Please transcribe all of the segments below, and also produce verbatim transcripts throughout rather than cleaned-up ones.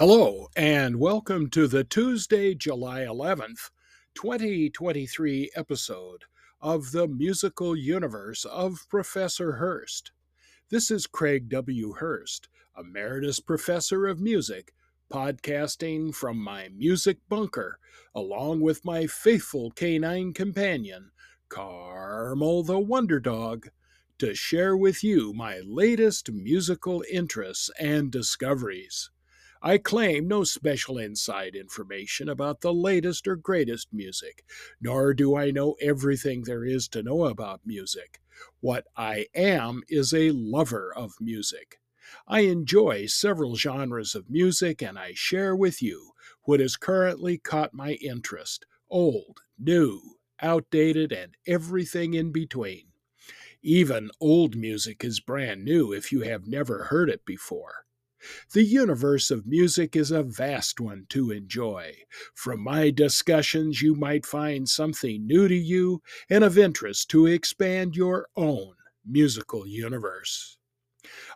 Hello, and welcome to the Tuesday, July eleventh, twenty twenty-three episode of The Musical Universe of Professor Hurst. This is Craig W. Hurst, Emeritus Professor of Music, podcasting from my music bunker, along with my faithful canine companion, Carmel the Wonder Dog, to share with you my latest musical interests and discoveries. I claim no special inside information about the latest or greatest music, nor do I know everything there is to know about music. What I am is a lover of music. I enjoy several genres of music, and I share with you what has currently caught my interest, old, new, outdated, and everything in between. Even old music is brand new if you have never heard it before. The universe of music is a vast one to enjoy. From my discussions, you might find something new to you and of interest to expand your own musical universe.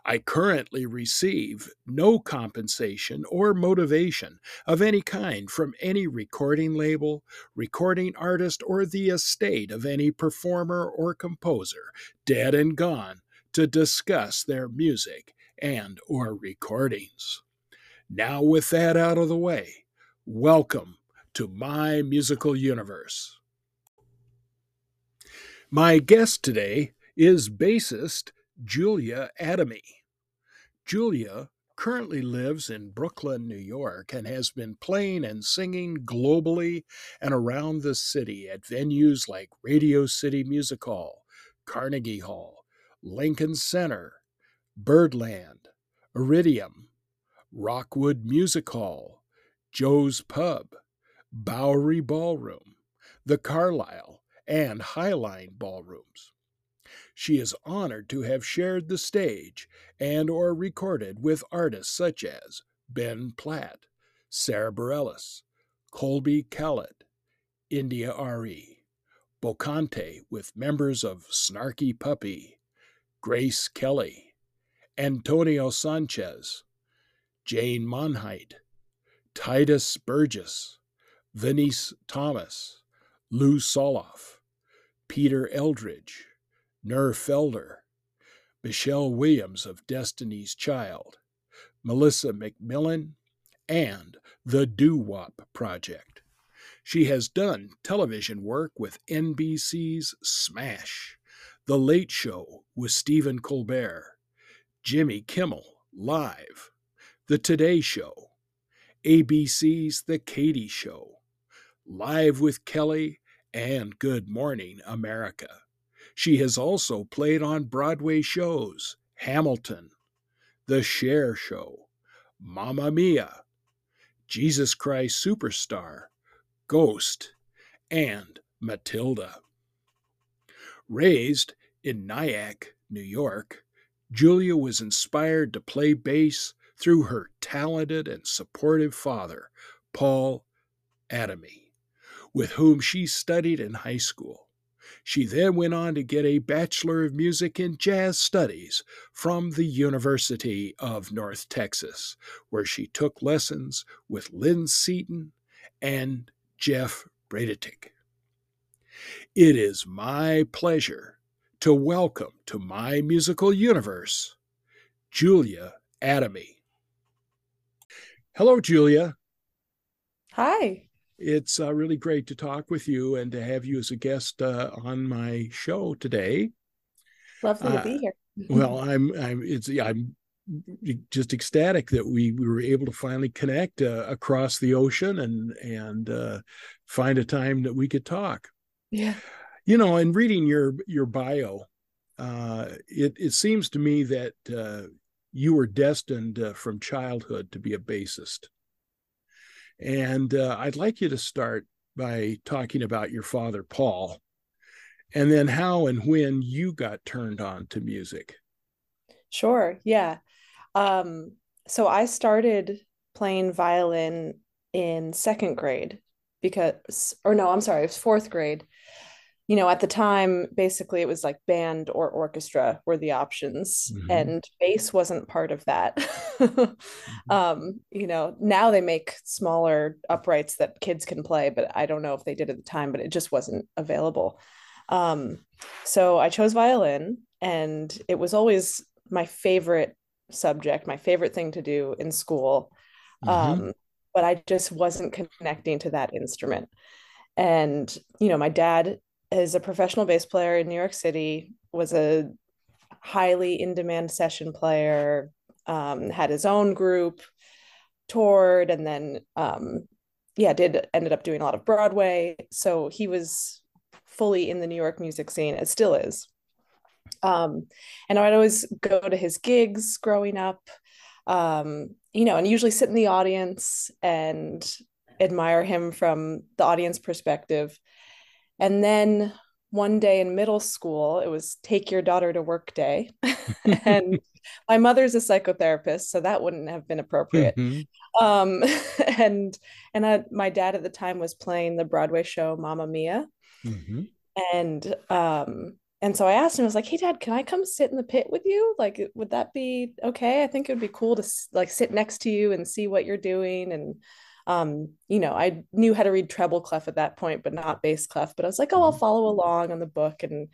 I currently receive no compensation or motivation of any kind from any recording label, recording artist, or the estate of any performer or composer, dead and gone, to discuss their music and or recordings. Now with that out of the way, welcome to my musical universe. My guest today is bassist Julia Adamy. Julia currently lives in Brooklyn, New York, and has been playing and singing globally and around the city at venues like Radio City Music Hall, Carnegie Hall, Lincoln Center, Birdland, Iridium, Rockwood Music Hall, Joe's Pub, Bowery Ballroom, the Carlisle, and Highline Ballrooms. She is honored to have shared the stage and or recorded with artists such as Ben Platt, Sarah Bareilles, Colbie Caillat, India Arie, Bocante with members of Snarky Puppy, Grace Kelly, Antonio Sanchez, Jane Monheit, Titus Burgess, Venice Thomas, Lou Soloff, Peter Eldridge, Nir Felder, Michelle Williams of Destiny's Child, Melissa McMillan, and the Doo-Wop Project. She has done television work with N B C's Smash, The Late Show with Stephen Colbert, Jimmy Kimmel Live, The Today Show, A B C's The Katie Show, Live with Kelly, and Good Morning America. She has also played on Broadway shows Hamilton, The Cher Show, Mama Mia, Jesus Christ Superstar, Ghost, and Matilda. Raised in Nyack, New York, Julia was inspired to play bass through her talented and supportive father, Paul Adamy, with whom she studied in high school. She then went on to get a Bachelor of Music in Jazz Studies from the University of North Texas, where she took lessons with Lynn Seaton and Jeff Bradetic. It is my pleasure to welcome to my musical universe, Julia Adamy. Hello, Julia. Hi. It's uh, really great to talk with you and to have you as a guest uh, on my show today. Lovely uh, to be here. well, I'm. I'm. It's. I'm just ecstatic that we, we were able to finally connect uh, across the ocean and and uh, find a time that we could talk. Yeah. You know, in reading your your bio, uh, it, it seems to me that uh, you were destined uh, from childhood to be a bassist. And uh, I'd like you to start by talking about your father, Paul, and then how and when you got turned on to music. Sure, yeah. Um, so I started playing violin in second grade because, or no, I'm sorry, it was fourth grade. you know, at the time, basically it was like band or orchestra were the options, mm-hmm. and bass wasn't part of that. um, you know, now they make smaller uprights that kids can play, but I don't know if they did at the time, but it just wasn't available. Um, so I chose violin, and it was always my favorite subject, my favorite thing to do in school. Mm-hmm. Um, but I just wasn't connecting to that instrument. And, you know, my dad is a professional bass player in New York City, was a highly in-demand session player, um, had his own group, toured, and then, um, yeah, did ended up doing a lot of Broadway. So he was fully in the New York music scene, it still is. Um, and I'd always go to his gigs growing up, um, you know, and usually sit in the audience and admire him from the audience perspective. And then one day in middle school, it was take your daughter to work day. And my mother's a psychotherapist, so that wouldn't have been appropriate. Mm-hmm. Um, and and I, my dad at the time was playing the Broadway show Mama Mia. Mm-hmm. And um, and so I asked him, I was like, hey, Dad, can I come sit in the pit with you? Like, would that be okay? I think it would be cool to like sit next to you and see what you're doing. And Um, you know, I knew how to read treble clef at that point, but not bass clef, but I was like, oh, I'll follow along on the book. And,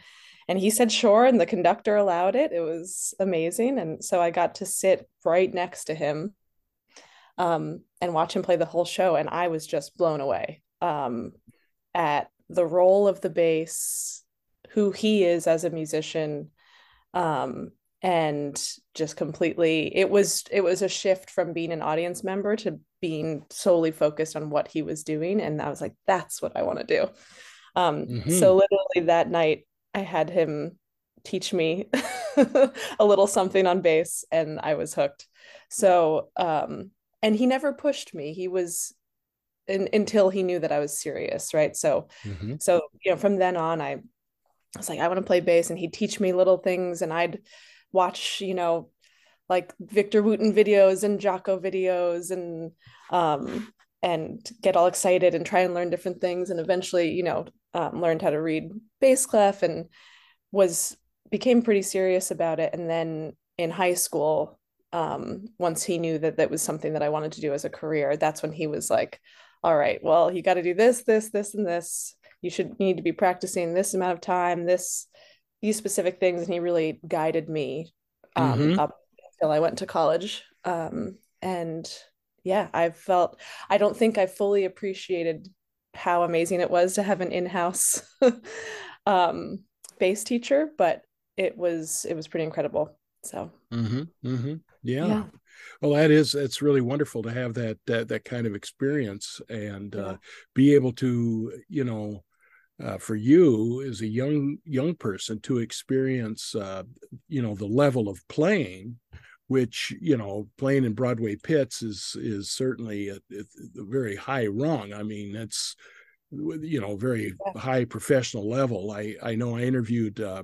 and he said, sure. And the conductor allowed it. It was amazing. And so I got to sit right next to him, um, and watch him play the whole show. And I was just blown away, um, at the role of the bass, who he is as a musician, um, and just completely, it was, it was a shift from being an audience member to being solely focused on what he was doing. And I was like, that's what I want to do. Um, mm-hmm. So literally that night I had him teach me a little something on bass, and I was hooked. So, um, and he never pushed me. He was in, until he knew that I was serious. Right. So, mm-hmm. so, you know, from then on, I, I was like, I want to play bass, and he'd teach me little things, and I'd watch, you know, like Victor Wooten videos and Jocko videos, and um, and get all excited and try and learn different things. And eventually, you know, um, learned how to read bass clef, and was became pretty serious about it. And then in high school, um, once he knew that that was something that I wanted to do as a career, that's when he was like, all right, well, you got to do this, this, this, and this. You should need to be practicing this amount of time, this, these specific things. And he really guided me um, mm-hmm. up until I went to college. Um, and yeah, I felt, I don't think I fully appreciated how amazing it was to have an in-house um, bass teacher, but it was, it was pretty incredible. So. Mm-hmm. Mm-hmm. Yeah. yeah. Well, that is, it's really wonderful to have that, that, that kind of experience, and yeah. uh, be able to, you know, Uh, for you as a young young person to experience, uh, you know, the level of playing, which, you know, playing in Broadway pits is is certainly a, a very high rung. I mean, that's, you know, very high professional level. I, I know I interviewed uh,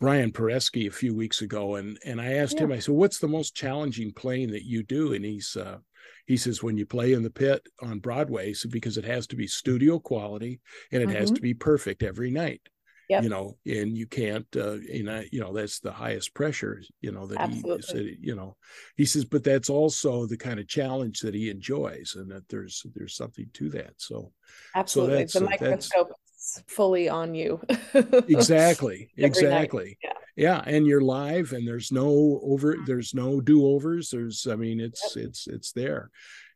Brian Peresky a few weeks ago, and and I asked yeah. him, I said, what's the most challenging playing that you do? And he's uh, he says, when you play in the pit on Broadway, so because it has to be studio quality, and it mm-hmm. has to be perfect every night, yep. you know, and you can't, uh, and I, you know, that's the highest pressure, you know, that Absolutely. he said, you know, he says, but that's also the kind of challenge that he enjoys, and that there's, there's something to that. So. Absolutely. So that's, the microscope that's, is fully on you. Exactly. Exactly. Yeah. Yeah. And you're live, and there's no over, there's no do-overs. There's, I mean, it's, yep. it's, it's there.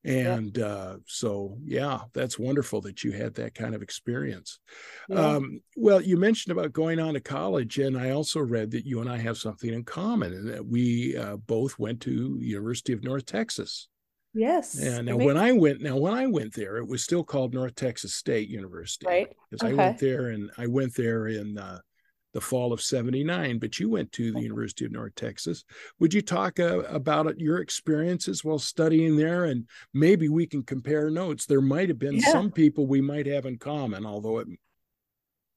And yep. uh, so, yeah, that's wonderful that you had that kind of experience. Yeah. Um, well, you mentioned about going on to college, and I also read that you and I have something in common, and that we uh, both went to University of North Texas. Yes. And now when I went, now when I went there, it was still called North Texas State University. Right. Because okay. I went there and I went there in, uh, the fall of seventy-nine, but you went to the University of North Texas. Would you talk uh, about your experiences while studying there? And maybe we can compare notes. There might have been yeah. some people we might have in common, although it...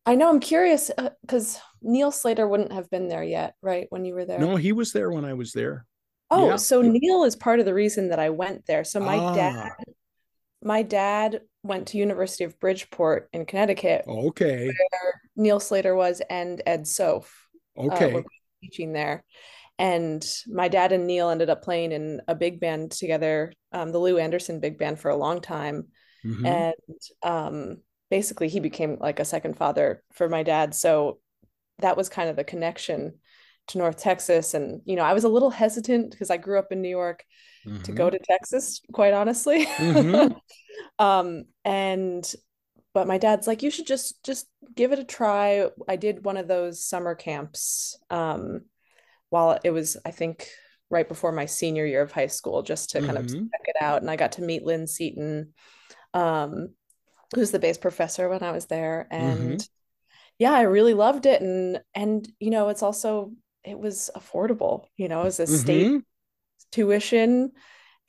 I know, I'm curious, because uh, Neil Slater wouldn't have been there yet, right, when you were there? No, he was there when I was there. Oh, yeah. So Neil is part of the reason that I went there. So my ah. dad... My dad went to University of Bridgeport in Connecticut. Okay. Where Neil Slater was and Ed Sof. Okay. Uh, were teaching there. And my dad and Neil ended up playing in a big band together, um, the Lou Anderson big band, for a long time. Mm-hmm. And um, basically he became like a second father for my dad. So that was kind of the connection to North Texas. And, you know, I was a little hesitant because I grew up in New York mm-hmm. to go to Texas, quite honestly. Mm-hmm. um, and But my dad's like, you should just just give it a try. I did one of those summer camps um, while it was, I think, right before my senior year of high school, just to mm-hmm. kind of check it out. And I got to meet Lynn Seaton, um, who's the bass professor when I was there. And mm-hmm. yeah, I really loved it. And, and you know, it's also, it was affordable. You know, it was a mm-hmm. state tuition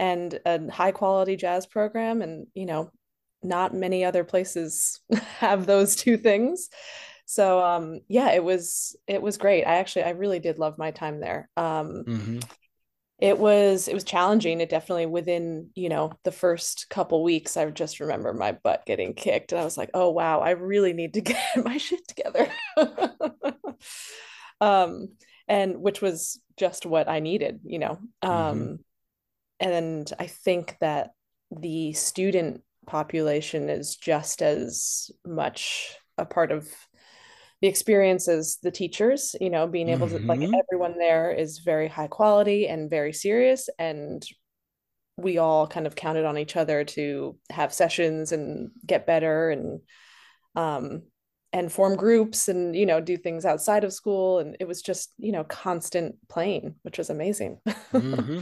and a high quality jazz program. And, you know, not many other places have those two things. So, um, yeah, it was, it was great. I actually, I really did love my time there. Um, mm-hmm. it was, it was challenging. It definitely, within, you know, the first couple weeks, I just remember my butt getting kicked and I was like, oh, wow, I really need to get my shit together. um, and which was just what I needed, you know? Um, mm-hmm. and I think that the student population is just as much a part of the experience as the teachers, you know, being able mm-hmm. to, like, everyone there is very high quality and very serious, and we all kind of counted on each other to have sessions and get better and um and form groups and, you know, do things outside of school. And it was just, you know, constant playing, which was amazing. Mm-hmm.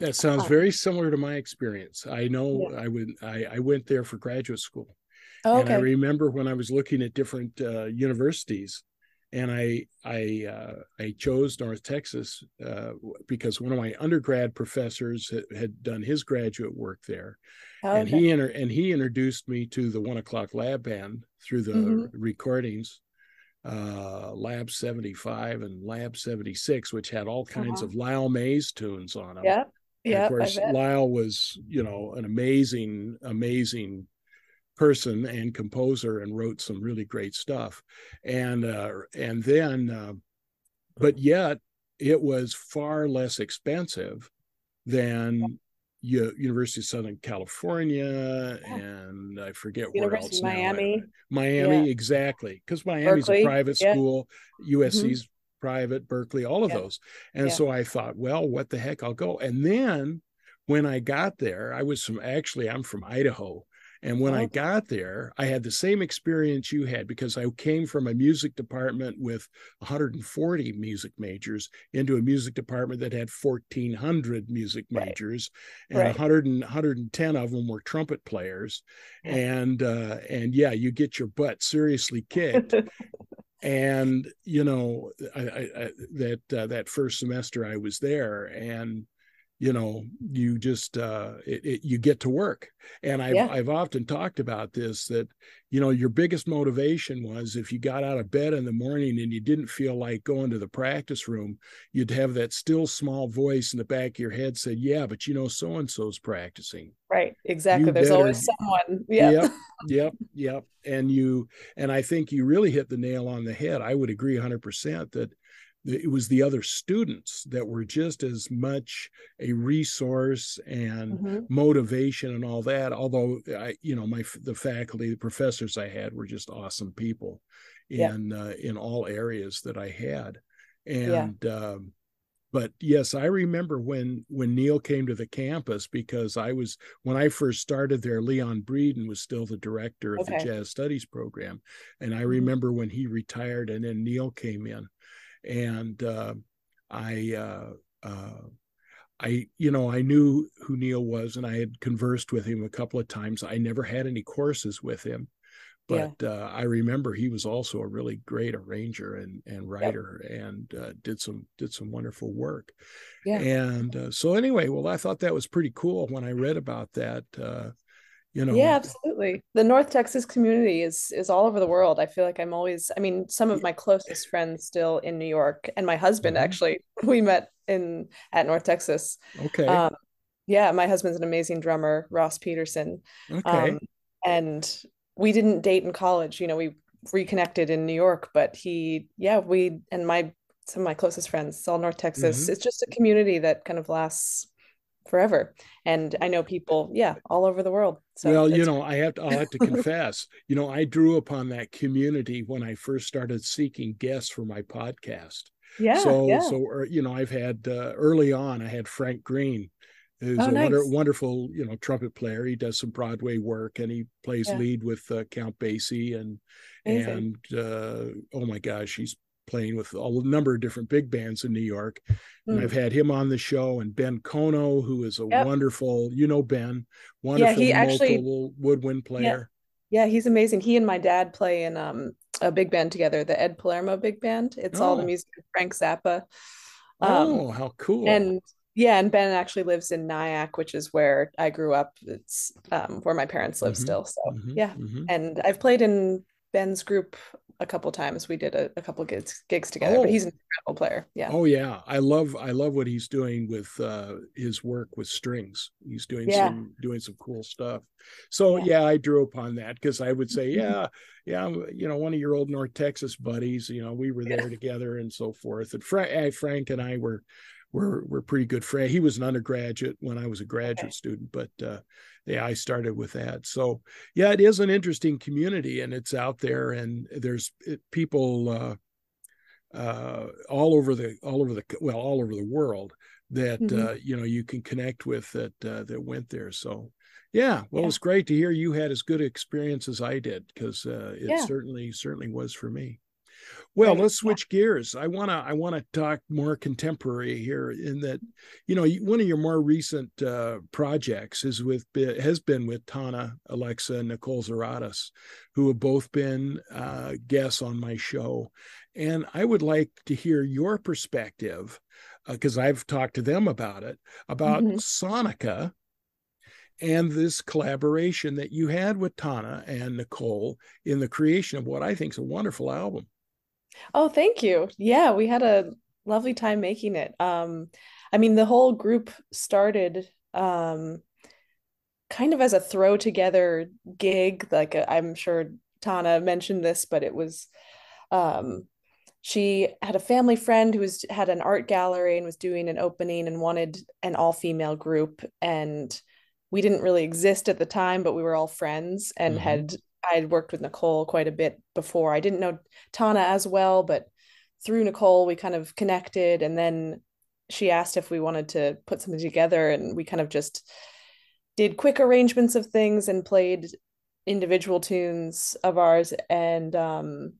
That sounds very similar to my experience. I know yeah. I would. I, I went there for graduate school, oh, and okay. I remember when I was looking at different uh, universities, and I I uh, I chose North Texas uh, because one of my undergrad professors had, had done his graduate work there, oh, and okay. he inter- and he introduced me to the One O'Clock Lab Band through the mm-hmm. recordings. Uh, Lab seventy-five and Lab seventy-six, which had all kinds uh-huh. of Lyle Mays tunes on them. Yeah, yeah. Of course, Lyle was, you know, an amazing, amazing person and composer, and wrote some really great stuff. And uh, and then, uh, but yet, it was far less expensive than University of Southern California, yeah. and I forget University where else. Miami. Now. Miami, yeah. exactly. Because Miami's Berkeley, a private yeah. school, U S C's mm-hmm. private, Berkeley, all of yeah. those. And yeah. so I thought, well, what the heck, I'll go. And then when I got there, I was from, actually, I'm from Idaho. And when oh. I got there, I had the same experience you had, because I came from a music department with one hundred forty music majors into a music department that had fourteen hundred music right. majors, and right. one hundred and one hundred ten of them were trumpet players. Yeah. And, uh, and yeah, you get your butt seriously kicked. And, you know, I, I, I, that, uh, that first semester I was there, and you know, you just, uh, it, it, you get to work. And I've, yeah. I've often talked about this, that, you know, your biggest motivation was, if you got out of bed in the morning and you didn't feel like going to the practice room, you'd have that still small voice in the back of your head said, yeah, but you know, so-and-so's practicing. Right. Exactly. You There's better... always someone. Yeah. Yep. Yep. Yep. And you, and I think you really hit the nail on the head. I would agree a hundred percent that it was the other students that were just as much a resource and mm-hmm. motivation and all that. Although, I, you know, my the faculty, the professors I had were just awesome people in yeah. uh, in all areas that I had. And, yeah. um, but yes, I remember when when Neil came to the campus, because I was, when I first started there, Leon Breeden was still the director of okay. the Jazz Studies program. And I remember when he retired and then Neil came in. And uh, I, uh, uh, I, you know, I knew who Neil was, and I had conversed with him a couple of times. I never had any courses with him, but yeah. uh, I remember he was also a really great arranger and and writer, yep. and uh, did some did some wonderful work. Yeah. And uh, so anyway, well, I thought that was pretty cool when I read about that. Uh, You know. Yeah, absolutely. The North Texas community is is all over the world. I feel like I'm always, I mean, some of my closest friends still in New York, and my husband, mm-hmm. actually, we met in at North Texas. Okay. Um, yeah, my husband's an amazing drummer, Ross Peterson. Okay. Um, and we didn't date in college. You know, we reconnected in New York, but he, yeah, we, and my, some of my closest friends, it's all North Texas. Mm-hmm. It's just a community that kind of lasts forever. And I know people, yeah, all over the world. So well, you know, I have to, I'll have to confess, you know, I drew upon that community when I first started seeking guests for my podcast. Yeah. So, yeah. so, you know, I've had uh, early on, I had Frank Green, who's oh, a nice. wonder, wonderful, you know, trumpet player. He does some Broadway work, and he plays yeah. lead with uh, Count Basie, and Amazing. and uh, oh my gosh, he's playing with a number of different big bands in New York. And mm. I've had him on the show, and Ben Kono, who is a yep. wonderful, you know, Ben, wonderful yeah, actually, woodwind player. Yeah. yeah, he's amazing. He and my dad play in um, a big band together, the Ed Palermo Big Band. It's oh. all the music of Frank Zappa. Um, oh, how cool. And yeah, and Ben actually lives in Nyack, which is where I grew up. It's um, where my parents live mm-hmm, still. So mm-hmm, yeah, mm-hmm. and I've played in Ben's group a couple times. We did a, a couple gigs gigs together, oh. but he's an incredible player. Yeah. Oh yeah. I love, I love what he's doing with uh, his work with strings. He's doing yeah. some, doing some cool stuff. So yeah, yeah I drew upon that, because I would say, yeah, yeah, you know, one of your old North Texas buddies, you know, we were there yeah. together and so forth. And Frank, Frank and I were, We're, we're pretty good friends. He was an undergraduate when I was a graduate okay. student, but uh, yeah, I started with that. So yeah, it is an interesting community, and it's out there, and there's people uh, uh, all over the, all over the, well, all over the world that, mm-hmm. uh, you know, you can connect with that, uh, that went there. So yeah, well, yeah. it's great to hear you had as good an experience as I did, because uh, it yeah. certainly, certainly was for me. Well, right. let's switch yeah. gears. I want to I want to talk more contemporary here, in that, you know, one of your more recent uh, projects is with has been with Thana Alexa and Nicole Zuraitis, who have both been uh, guests on my show. And I would like to hear your perspective, because uh, I've talked to them about it, about mm-hmm. Sonica and this collaboration that you had with Thana and Nicole in the creation of what I think is a wonderful album. Oh, thank you. Yeah, we had a lovely time making it. Um, I mean, the whole group started um, kind of as a throw together gig. Like, a, I'm sure Thana mentioned this, but it was, um, she had a family friend who was, had an art gallery and was doing an opening and wanted an all-female group. And we didn't really exist at the time, but we were all friends, and mm-hmm. had I had worked with Nicole quite a bit before. I didn't know Thana as well, but through Nicole, we kind of connected. And then she asked if we wanted to put something together, and we kind of just did quick arrangements of things and played individual tunes of ours. And um,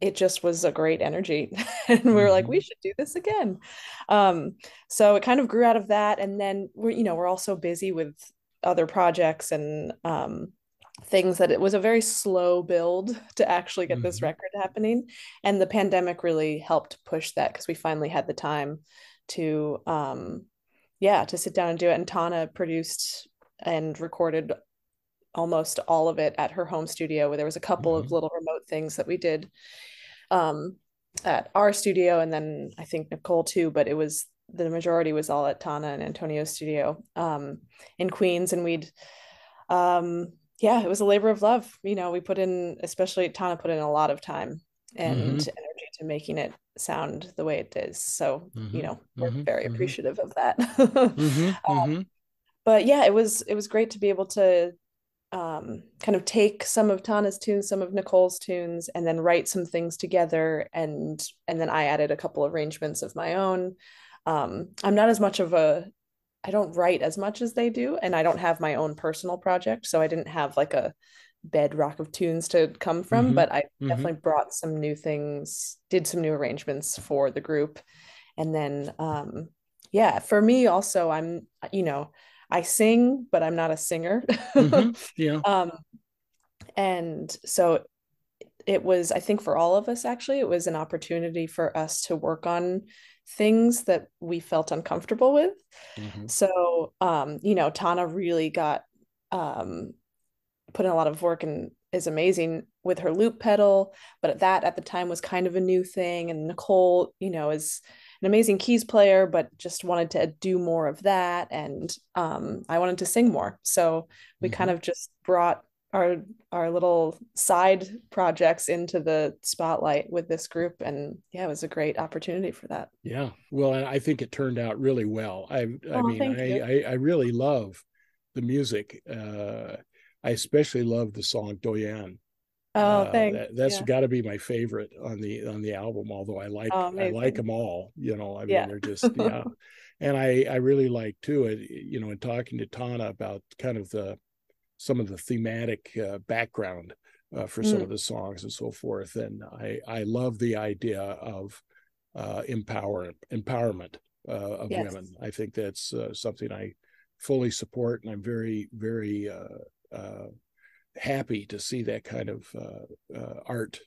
it just was a great energy. And we were like, we should do this again. Um, so it kind of grew out of that. And then we're, you know, we're also busy with other projects and, um, things, that it was a very slow build to actually get mm-hmm. this record happening. And the pandemic really helped push that, because we finally had the time to, um, yeah, to sit down and do it. And Thana produced and recorded almost all of it at her home studio, where there was a couple mm-hmm. of little remote things that we did um, at our studio. And then I think Nicole too, but it was, the majority was all at Thana and Antonio's studio um, in Queens. And we'd, um, yeah, it was a labor of love. You know, we put in, especially Thana put in a lot of time and mm-hmm. energy to making it sound the way it is. So, mm-hmm. you know, we're mm-hmm. very appreciative mm-hmm. of that. mm-hmm. um, mm-hmm. But yeah, it was, it was great to be able to um, kind of take some of Thana's tunes, some of Nicole's tunes, and then write some things together. And, and then I added a couple arrangements of my own. Um, I'm not as much of a, I don't write as much as they do, and I don't have my own personal project. So I didn't have like a bedrock of tunes to come from, mm-hmm, but I mm-hmm. definitely brought some new things, did some new arrangements for the group. And then, um, yeah, for me also, I'm, you know, I sing, but I'm not a singer. mm-hmm, yeah. Um, and so it was, I think for all of us, actually, it was an opportunity for us to work on things that we felt uncomfortable with. Mm-hmm. So, um, you know, Thana really got, um, put in a lot of work and is amazing with her loop pedal, but that at the time was kind of a new thing. And Nicole, you know, is an amazing keys player, but just wanted to do more of that. And, um, I wanted to sing more. So we mm-hmm. kind of just brought our our little side projects into the spotlight with this group. And yeah, it was a great opportunity for that. Yeah. Well, I think it turned out really well. I, I oh, mean, I, I, I really love the music. Uh, I especially love the song Doyen. Oh, uh, thanks. That, that's yeah. got to be my favorite on the on the album, although I like oh, I like them all, you know, I mean, yeah. they're just, yeah. And I, I really like too, it, you know, in talking to Thana about kind of the, some of the thematic uh, background uh, for some mm. of the songs and so forth. And I, I love the idea of uh, empower, empowerment uh, of yes. women. I think that's uh, something I fully support. And I'm very, very uh, uh, happy to see that kind of uh, uh, art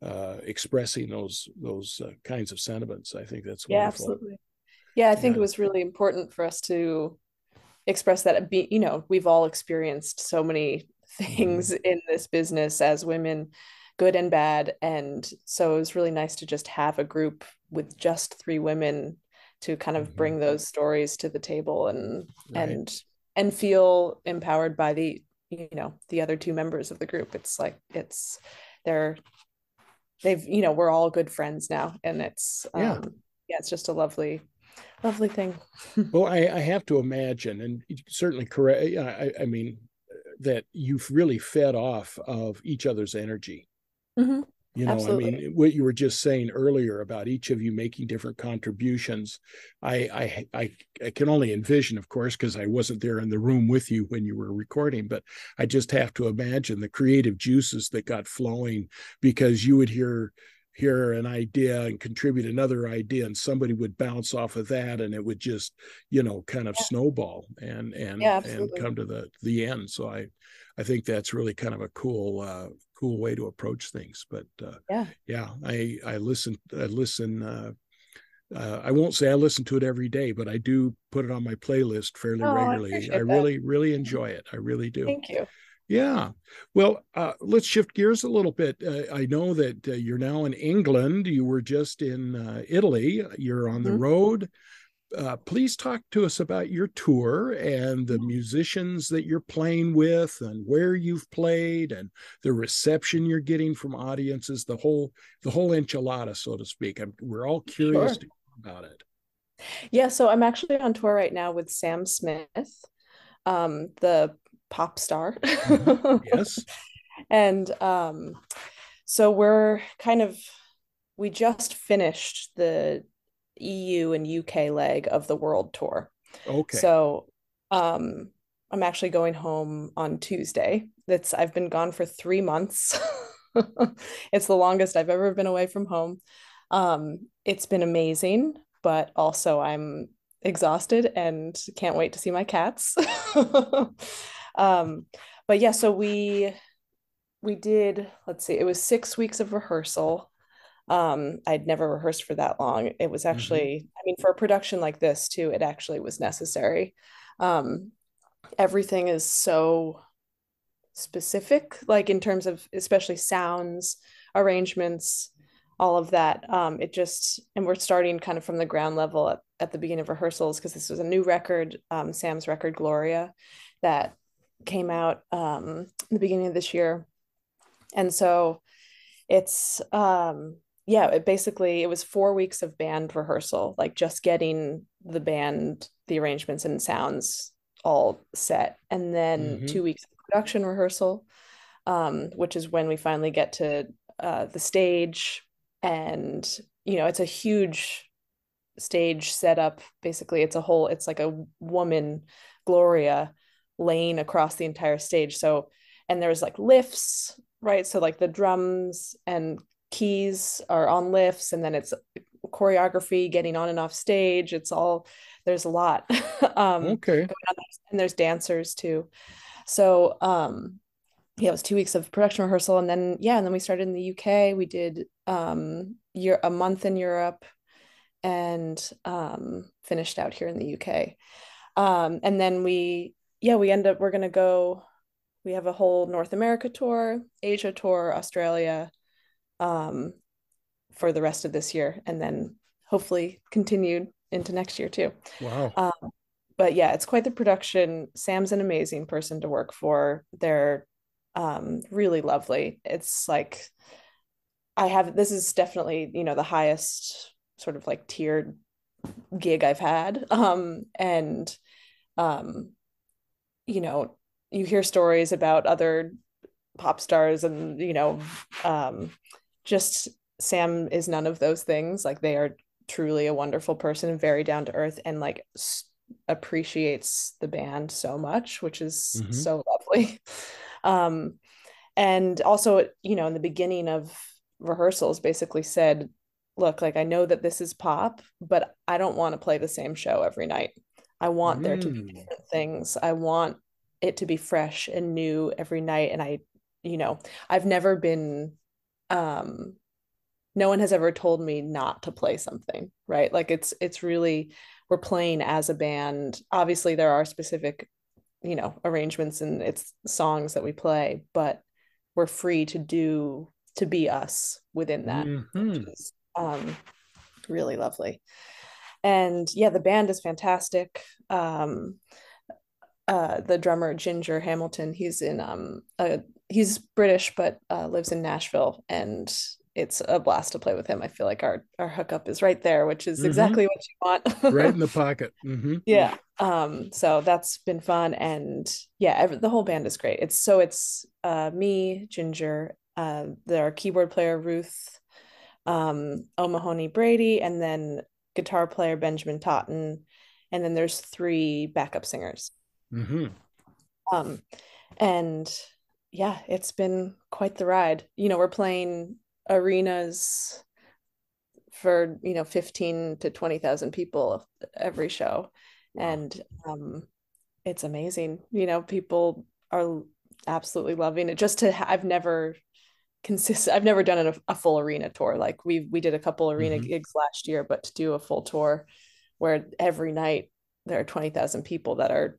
uh, expressing those those uh, kinds of sentiments. I think that's wonderful. Yeah, absolutely. Yeah, I think yeah. it was really important for us to express that, you know, we've all experienced so many things mm-hmm. in this business as women, good and bad. And so it was really nice to just have a group with just three women to kind of mm-hmm. bring those stories to the table and, right. and, and feel empowered by the, you know, the other two members of the group. It's like, it's they're, they've, you know, we're all good friends now. And it's, um, yeah. yeah, it's just a lovely Lovely thing. Well, I, I have to imagine, and certainly correct. I, I mean, that you've really fed off of each other's energy. Mm-hmm. You know, absolutely. I mean, what you were just saying earlier about each of you making different contributions. I, I, I, I can only envision, of course, because I wasn't there in the room with you when you were recording, but I just have to imagine the creative juices that got flowing, because you would hear. hear an idea and contribute another idea, and somebody would bounce off of that, and it would just, you know, kind of yeah. snowball and and yeah, and come to the the end. So I I think that's really kind of a cool uh cool way to approach things. But uh yeah, yeah I I listen I listen uh, uh I won't say I listen to it every day, but I do put it on my playlist fairly oh, regularly. I, I really that. really enjoy it. I really do. Thank you. Yeah. Well, uh, let's shift gears a little bit. Uh, I know that uh, you're now in England. You were just in uh, Italy. You're on the mm-hmm. road. Uh, please talk to us about your tour and the musicians that you're playing with, and where you've played, and the reception you're getting from audiences, the whole the whole enchilada, so to speak. I'm, we're all curious sure. to hear about it. Yeah. So I'm actually on tour right now with Sam Smith, um, the pop star. Mm-hmm. Yes. And um so we're kind of we just finished the E U and U K leg of the world tour. Okay. So um I'm actually going home on Tuesday. That's I've been gone for three months. It's the longest I've ever been away from home. Um it's been amazing, but also I'm exhausted and can't wait to see my cats. Um, but yeah, so we, we did, let's see, it was six weeks of rehearsal. Um, I'd never rehearsed for that long. It was actually, mm-hmm. I mean, for a production like this too, it actually was necessary. Um, everything is so specific, like in terms of especially sounds, arrangements, all of that. Um, it just, and we're starting kind of from the ground level at, at the beginning of rehearsals, because this was a new record, um, Sam's record, Gloria, that came out um in the beginning of this year. And so it's um yeah it basically it was four weeks of band rehearsal, like just getting the band, the arrangements and sounds all set, and then mm-hmm. two weeks of production rehearsal, um which is when we finally get to uh the stage. And you know, it's a huge stage setup. Basically it's a whole it's like a woman Gloria lane across the entire stage. So, and there's like lifts, right? So like the drums and keys are on lifts, and then it's choreography, getting on and off stage. It's all, there's a lot. um, okay. And there's dancers too. So um, yeah, it was two weeks of production rehearsal. And then, yeah. And then we started in the U K. We did um, year, a month in Europe, and um, finished out here in the U K. Um, and then we, yeah, we end up, we're going to go, we have a whole North America tour, Asia tour, Australia, um, for the rest of this year. And then hopefully continued into next year too. Wow. Um, but yeah, it's quite the production. Sam's an amazing person to work for. They're um, really lovely. It's like, I have, this is definitely, you know, the highest sort of like tiered gig I've had. Um, and, um, you know, you hear stories about other pop stars and, you know, um, just Sam is none of those things. Like, they are truly a wonderful person, very down to earth, and like s- appreciates the band so much, which is mm-hmm. so lovely. Um, and also, you know, in the beginning of rehearsals basically said, look, like, I know that this is pop, but I don't want to play the same show every night. I want mm. there to be different things. I want it to be fresh and new every night. And I, you know, I've never been, um, no one has ever told me not to play something, right? Like, it's, it's really, we're playing as a band. Obviously there are specific, you know, arrangements and it's songs that we play, but we're free to do, to be us within that, mm-hmm. which is, um, really lovely. And yeah, the band is fantastic. Um, uh, the drummer, Ginger Hamilton, he's in, um, a, he's British, but uh, lives in Nashville, and it's a blast to play with him. I feel like our, our hookup is right there, which is mm-hmm. exactly what you want. Right in the pocket. Mm-hmm. Yeah. Um, so that's been fun. And yeah, every, the whole band is great. It's so it's uh, me, Ginger, uh, our keyboard player, Ruth, um, O'Mahony Brady, and then guitar player, Benjamin Totten. And then there's three backup singers. Mm-hmm. Um, and yeah, it's been quite the ride. You know, we're playing arenas for, you know, fifteen to twenty thousand people every show. And um, it's amazing. You know, people are absolutely loving it. Just to, ha- I've never consist, I've never done a, a full arena tour. Like we, we did a couple arena mm-hmm. gigs last year, but to do a full tour where every night there are twenty thousand people that are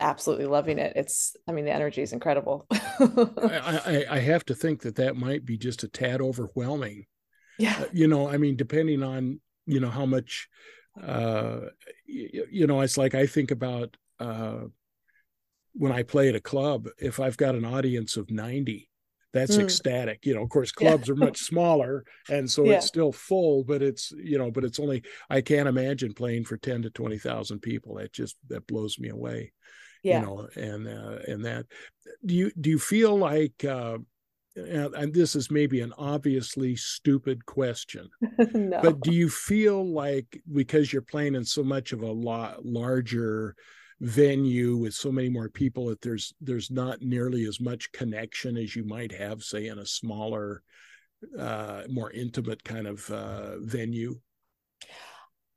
absolutely loving it. It's, I mean, the energy is incredible. I, I, I have to think that that might be just a tad overwhelming. Yeah. Uh, you know, I mean, depending on, you know, how much, uh, you, you know, it's like, I think about uh, when I play at a club, if I've got an audience of ninety, that's mm. ecstatic. You know, of course, clubs yeah. are much smaller. And so yeah. it's still full, but it's, you know, but it's only, I can't imagine playing for ten to twenty thousand people. That just, that blows me away. Yeah. You know, and, uh, and that, do you, do you feel like, uh, and this is maybe an obviously stupid question, no. but do you feel like, because you're playing in so much of a lot larger venue with so many more people, that there's, there's not nearly as much connection as you might have, say, in a smaller, uh, more intimate kind of, uh, venue?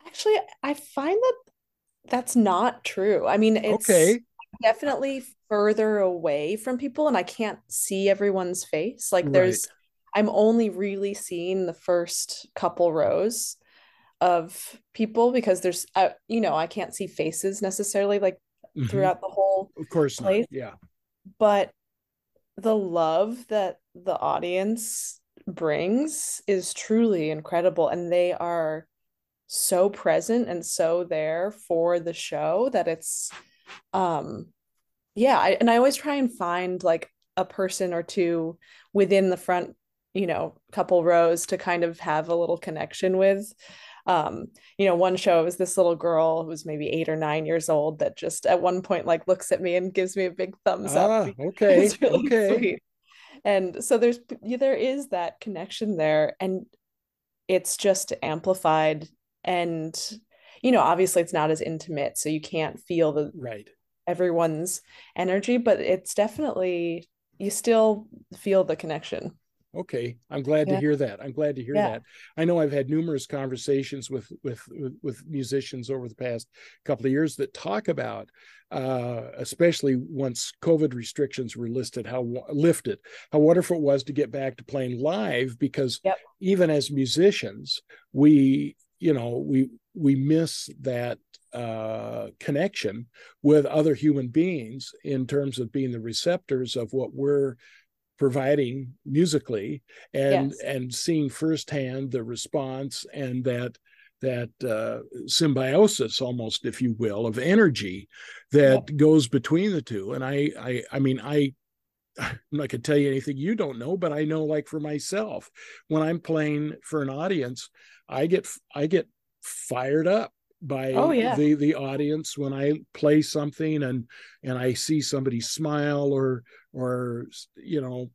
Actually, I find that that's not true. I mean, it's okay. definitely further away from people, and I can't see everyone's face. Like right. there's, I'm only really seeing the first couple rows of people, because there's, uh, you know, I can't see faces necessarily, like mm-hmm. throughout the whole of course place. Not. Yeah. But the love that the audience brings is truly incredible. And they are so present and so there for the show that it's um yeah I, and I always try and find like a person or two within the front, you know, couple rows to kind of have a little connection with. Um you know, one show was this little girl who was maybe eight or nine years old that just at one point like looks at me and gives me a big thumbs ah, up. Okay. It's really okay. sweet. And so there's there is that connection there, and it's just amplified. And, you know, obviously it's not as intimate, so you can't feel the right everyone's energy, but it's definitely, you still feel the connection. Okay. I'm glad yeah. to hear that. I'm glad to hear yeah. that. I know I've had numerous conversations with, with, with musicians over the past couple of years that talk about, uh, especially once COVID restrictions were listed, how lifted, how wonderful it was to get back to playing live, because yep. even as musicians, we, you know, we, we miss that uh, connection with other human beings in terms of being the receptors of what we're providing musically, and yes. and seeing firsthand the response and that that uh, symbiosis, almost, if you will, of energy that yeah. goes between the two. And I, I, I mean, I I'm not going to tell you anything you don't know, but I know, like for myself, when I'm playing for an audience, I get I get fired up by oh, yeah. the the audience when I play something and and I see somebody smile or or you know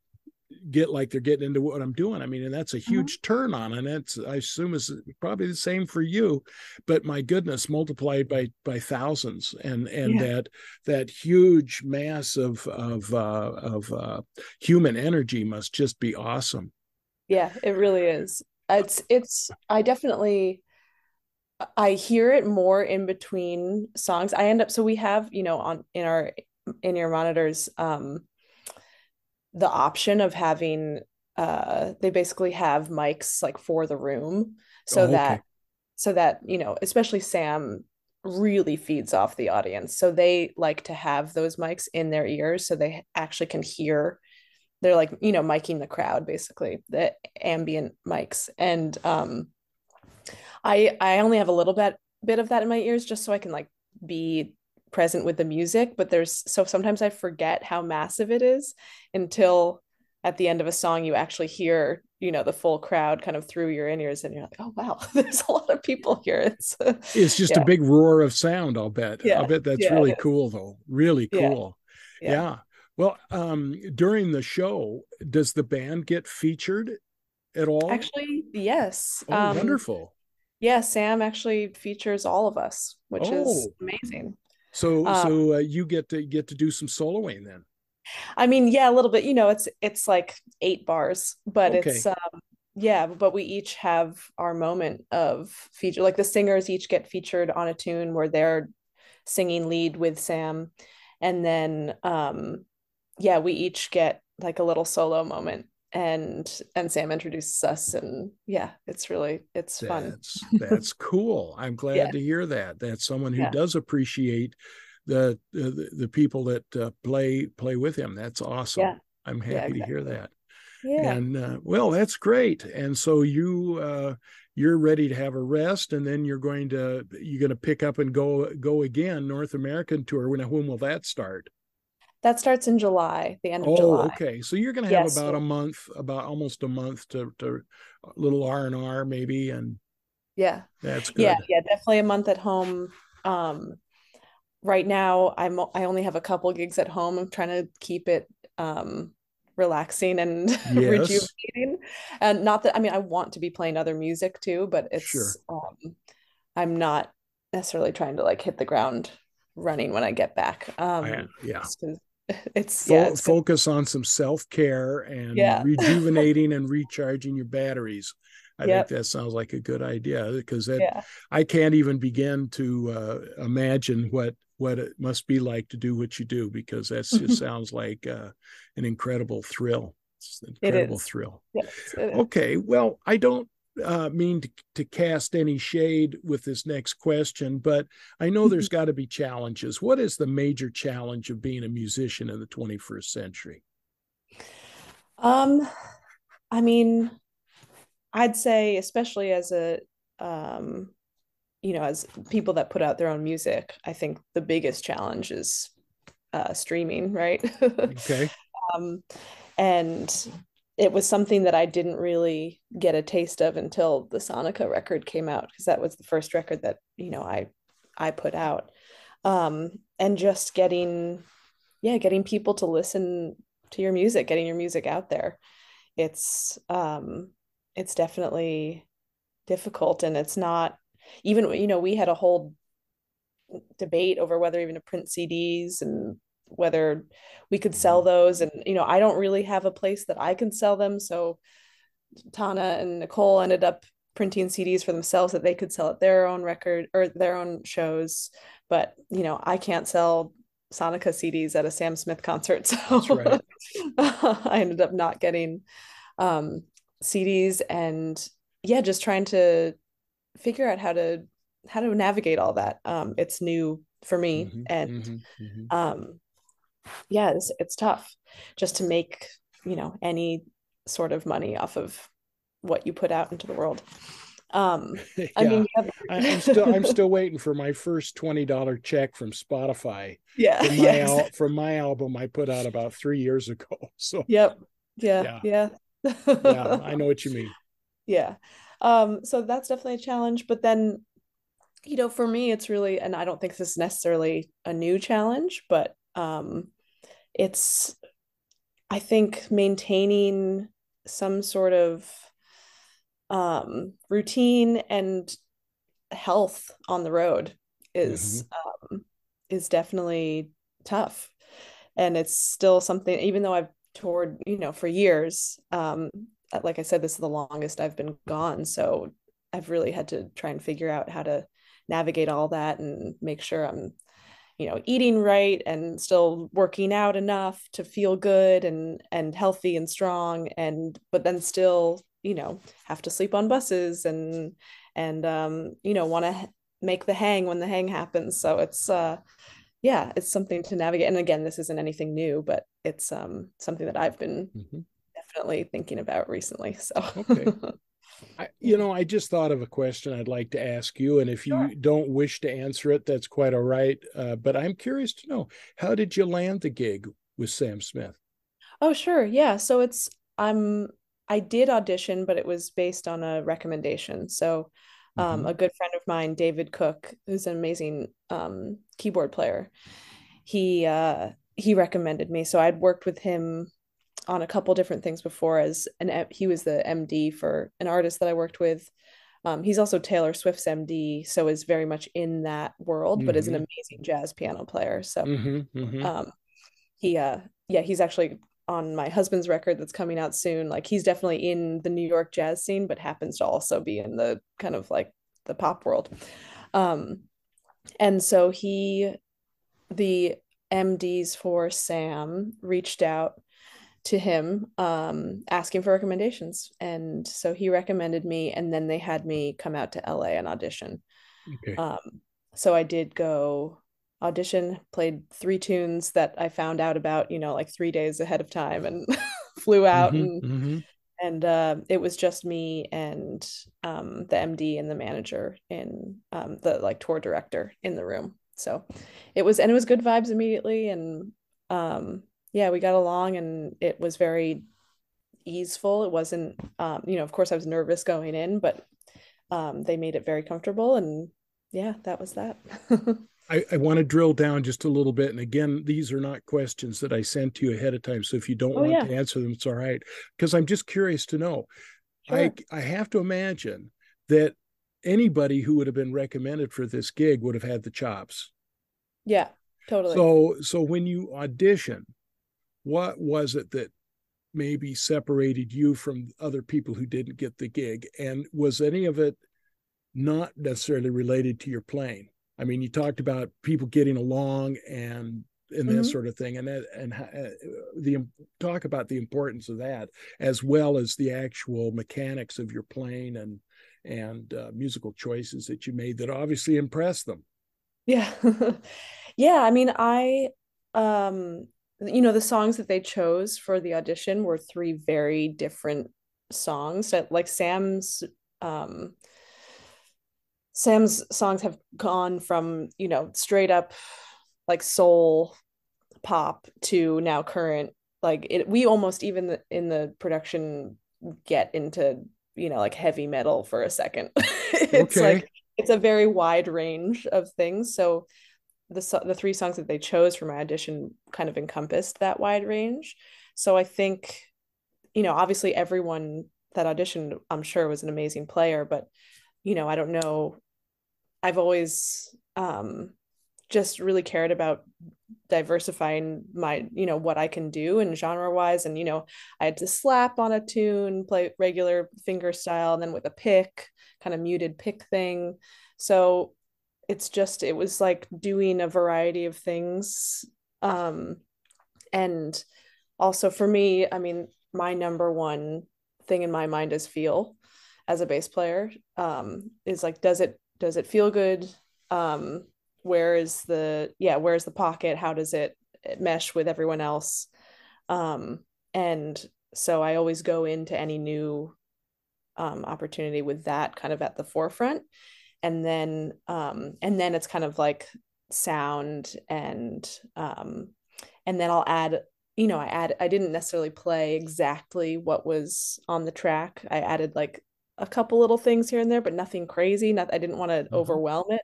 get like they're getting into what I'm doing. I mean, and that's a huge mm-hmm. turn on, and that's I assume is probably the same for you. But my goodness, multiplied by by thousands, and and yeah. that that huge mass of of uh, of uh, human energy must just be awesome. Yeah, it really is. It's it's I definitely. I hear it more in between songs. I end up, so we have, you know, on in our in your monitors, um, the option of having, uh, they basically have mics like for the room, so oh, okay. that, so that you know, especially Sam really feeds off the audience. So they like to have those mics in their ears, so they actually can hear. They're like, you know, miking the crowd basically, the ambient mics, and um. I, I only have a little bit bit of that in my ears just so I can like be present with the music, but there's so sometimes I forget how massive it is until at the end of a song you actually hear, you know, the full crowd kind of through your in-ears and you're like, oh wow, there's a lot of people here. It's, it's just yeah. a big roar of sound, I'll bet. Yeah. I'll bet that's yeah, really cool though. Really cool. Yeah. yeah. yeah. Well, um, during the show, does the band get featured at all? Actually, yes. Oh, um, wonderful. Yeah, Sam actually features all of us, which oh. is amazing. So, um, so uh, you get to get to do some soloing then. I mean, yeah, a little bit. You know, it's it's like eight bars, but okay. it's um, yeah. But we each have our moment of feature. Like the singers each get featured on a tune where they're singing lead with Sam, and then um, yeah, we each get like a little solo moment. and and Sam introduces us, and yeah, it's really it's that's, fun. That's cool. I'm glad yeah. to hear that that's someone who yeah. does appreciate the, the the people that uh, play play with him. That's awesome. yeah. I'm happy yeah, exactly. to hear that. yeah. And uh, well, that's great. And so you uh you're ready to have a rest, and then you're going to you're going to pick up and go go again North American tour. When when will that start? That starts in July, the end of oh, July. Oh, okay. So you're going to have yes. about a month, about almost a month to, to a little R and R maybe. And yeah, that's good. Yeah, yeah, definitely a month at home. Um, right now, I'm I only have a couple gigs at home. I'm trying to keep it um, relaxing and yes. rejuvenating. And not that, I mean, I want to be playing other music too, but it's, sure. um, I'm not necessarily trying to like hit the ground running when I get back. Um, I, yeah. It's Fo- yeah, it's focus good. on some self-care and yeah. rejuvenating and recharging your batteries. I yep. think that sounds like a good idea, because that, yeah. I can't even begin to uh, imagine what what it must be like to do what you do, because that just sounds like uh, an incredible thrill. It's an incredible it thrill. Yes, it okay, is. Well, I don't Uh, mean to, to cast any shade with this next question, but I know there's got to be challenges. What is the major challenge of being a musician in the twenty-first century? Um, I mean, I'd say, especially as a, um, you know, as people that put out their own music, I think the biggest challenge is uh, streaming, right? Okay. um, and it was something that I didn't really get a taste of until the Sonica record came out, because that was the first record that, you know, I, I put out, um, and just getting, yeah, getting people to listen to your music, getting your music out there. It's, um, it's definitely difficult, and it's not even, you know, we had a whole debate over whether even to print C Ds and whether we could sell those, and you know, I don't really have a place that I can sell them, so Thana and Nicole ended up printing C Ds for themselves that they could sell at their own record or their own shows, but you know, I can't sell Sonica C Ds at a Sam Smith concert, so that's right. I ended up not getting um C Ds, and yeah, just trying to figure out how to how to navigate all that. Um it's new for me, mm-hmm, and mm-hmm, mm-hmm. um yeah, it's, it's tough just to make, you know, any sort of money off of what you put out into the world. Um, yeah. I mean, have- I, I'm still I'm still waiting for my first twenty dollars check from Spotify. Yeah, from my, yeah, exactly. al- from my album I put out about three years ago. So yep, yeah, yeah, yeah. Yeah, I know what you mean. Yeah, um, so that's definitely a challenge. But then, you know, for me, it's really, and I don't think this is necessarily a new challenge, but um, it's, I think, maintaining some sort of um, routine and health on the road is, mm-hmm. um, is definitely tough. And it's still something, even though I've toured, you know, for years, um, like I said, this is the longest I've been gone. So I've really had to try and figure out how to navigate all that and make sure I'm, you know, eating right and still working out enough to feel good and, and healthy and strong. And, but then still, you know, have to sleep on buses and, and, um, you know, want to make the hang when the hang happens. So it's, uh, yeah, it's something to navigate. And again, this isn't anything new, but it's, um, something that I've been mm-hmm. definitely thinking about recently. So, okay. I, you know, I just thought of a question I'd like to ask you, and if you sure. don't wish to answer it, that's quite all right. Uh, but I'm curious to know, how did you land the gig with Sam Smith? Oh, sure. Yeah. So it's, I'm, I did audition, but it was based on a recommendation. So um, mm-hmm. a good friend of mine, David Cook, who's an amazing um, keyboard player, he, uh, he recommended me. So I'd worked with him on a couple different things before as an, he was the M D for an artist that I worked with. Um, he's also Taylor Swift's M D. So is very much in that world, mm-hmm. but is an amazing jazz piano player. So mm-hmm, mm-hmm. Um, he, uh, yeah, he's actually on my husband's record that's coming out soon. Like, he's definitely in the New York jazz scene, but happens to also be in the kind of like the pop world. Um, and so he, the M Ds for Sam reached out to him, um, asking for recommendations. And so he recommended me, and then they had me come out to L A and audition. Okay. Um, so I did go audition, played three tunes that I found out about, you know, like three days ahead of time, and flew out mm-hmm, and, mm-hmm. and, uh, it was just me and, um, the M D and the manager and, um, the like tour director in the room. So it was, and it was good vibes immediately. And, um, yeah, we got along, and it was very easeful. It wasn't, um, you know, of course I was nervous going in, but, um, they made it very comfortable, and yeah, that was that. I, I want to drill down just a little bit. And again, these are not questions that I sent to you ahead of time. So if you don't oh, want yeah. to answer them, it's all right. Because I'm just curious to know, sure. I, I have to imagine that anybody who would have been recommended for this gig would have had the chops. Yeah, totally. So, so when you audition, what was it that maybe separated you from other people who didn't get the gig? And was any of it not necessarily related to your playing? I mean, you talked about people getting along and and that mm-hmm. sort of thing, and that, and uh, the talk about the importance of that, as well as the actual mechanics of your playing and and uh, musical choices that you made that obviously impressed them. Yeah, yeah. I mean, I. Um... you know, the songs that they chose for the audition were three very different songs that, like, Sam's, um, Sam's songs have gone from, you know, straight up like soul pop to now current, like it, we almost even in the production get into, you know, like heavy metal for a second. It's okay. Like, it's a very wide range of things. So the the three songs that they chose for my audition kind of encompassed that wide range. So I think, you know, obviously everyone that auditioned, I'm sure, was an amazing player, but, you know, I don't know. I've always um, just really cared about diversifying my, you know, what I can do and genre wise. And, you know, I had to slap on a tune, play regular finger style, and then with a pick, kind of muted pick thing. So it's just, it was like doing a variety of things. Um, and also for me, I mean, my number one thing in my mind is feel as a bass player, um, is like, does it, does it feel good? Um, where is the, yeah, where's the pocket? How does it mesh with everyone else? Um, and so I always go into any new um, opportunity with that kind of at the forefront. And then, um, and then it's kind of like sound and, um, and then I'll add, you know, I add, I didn't necessarily play exactly what was on the track. I added like a couple little things here and there, but nothing crazy. Not, I didn't want to mm-hmm. overwhelm it.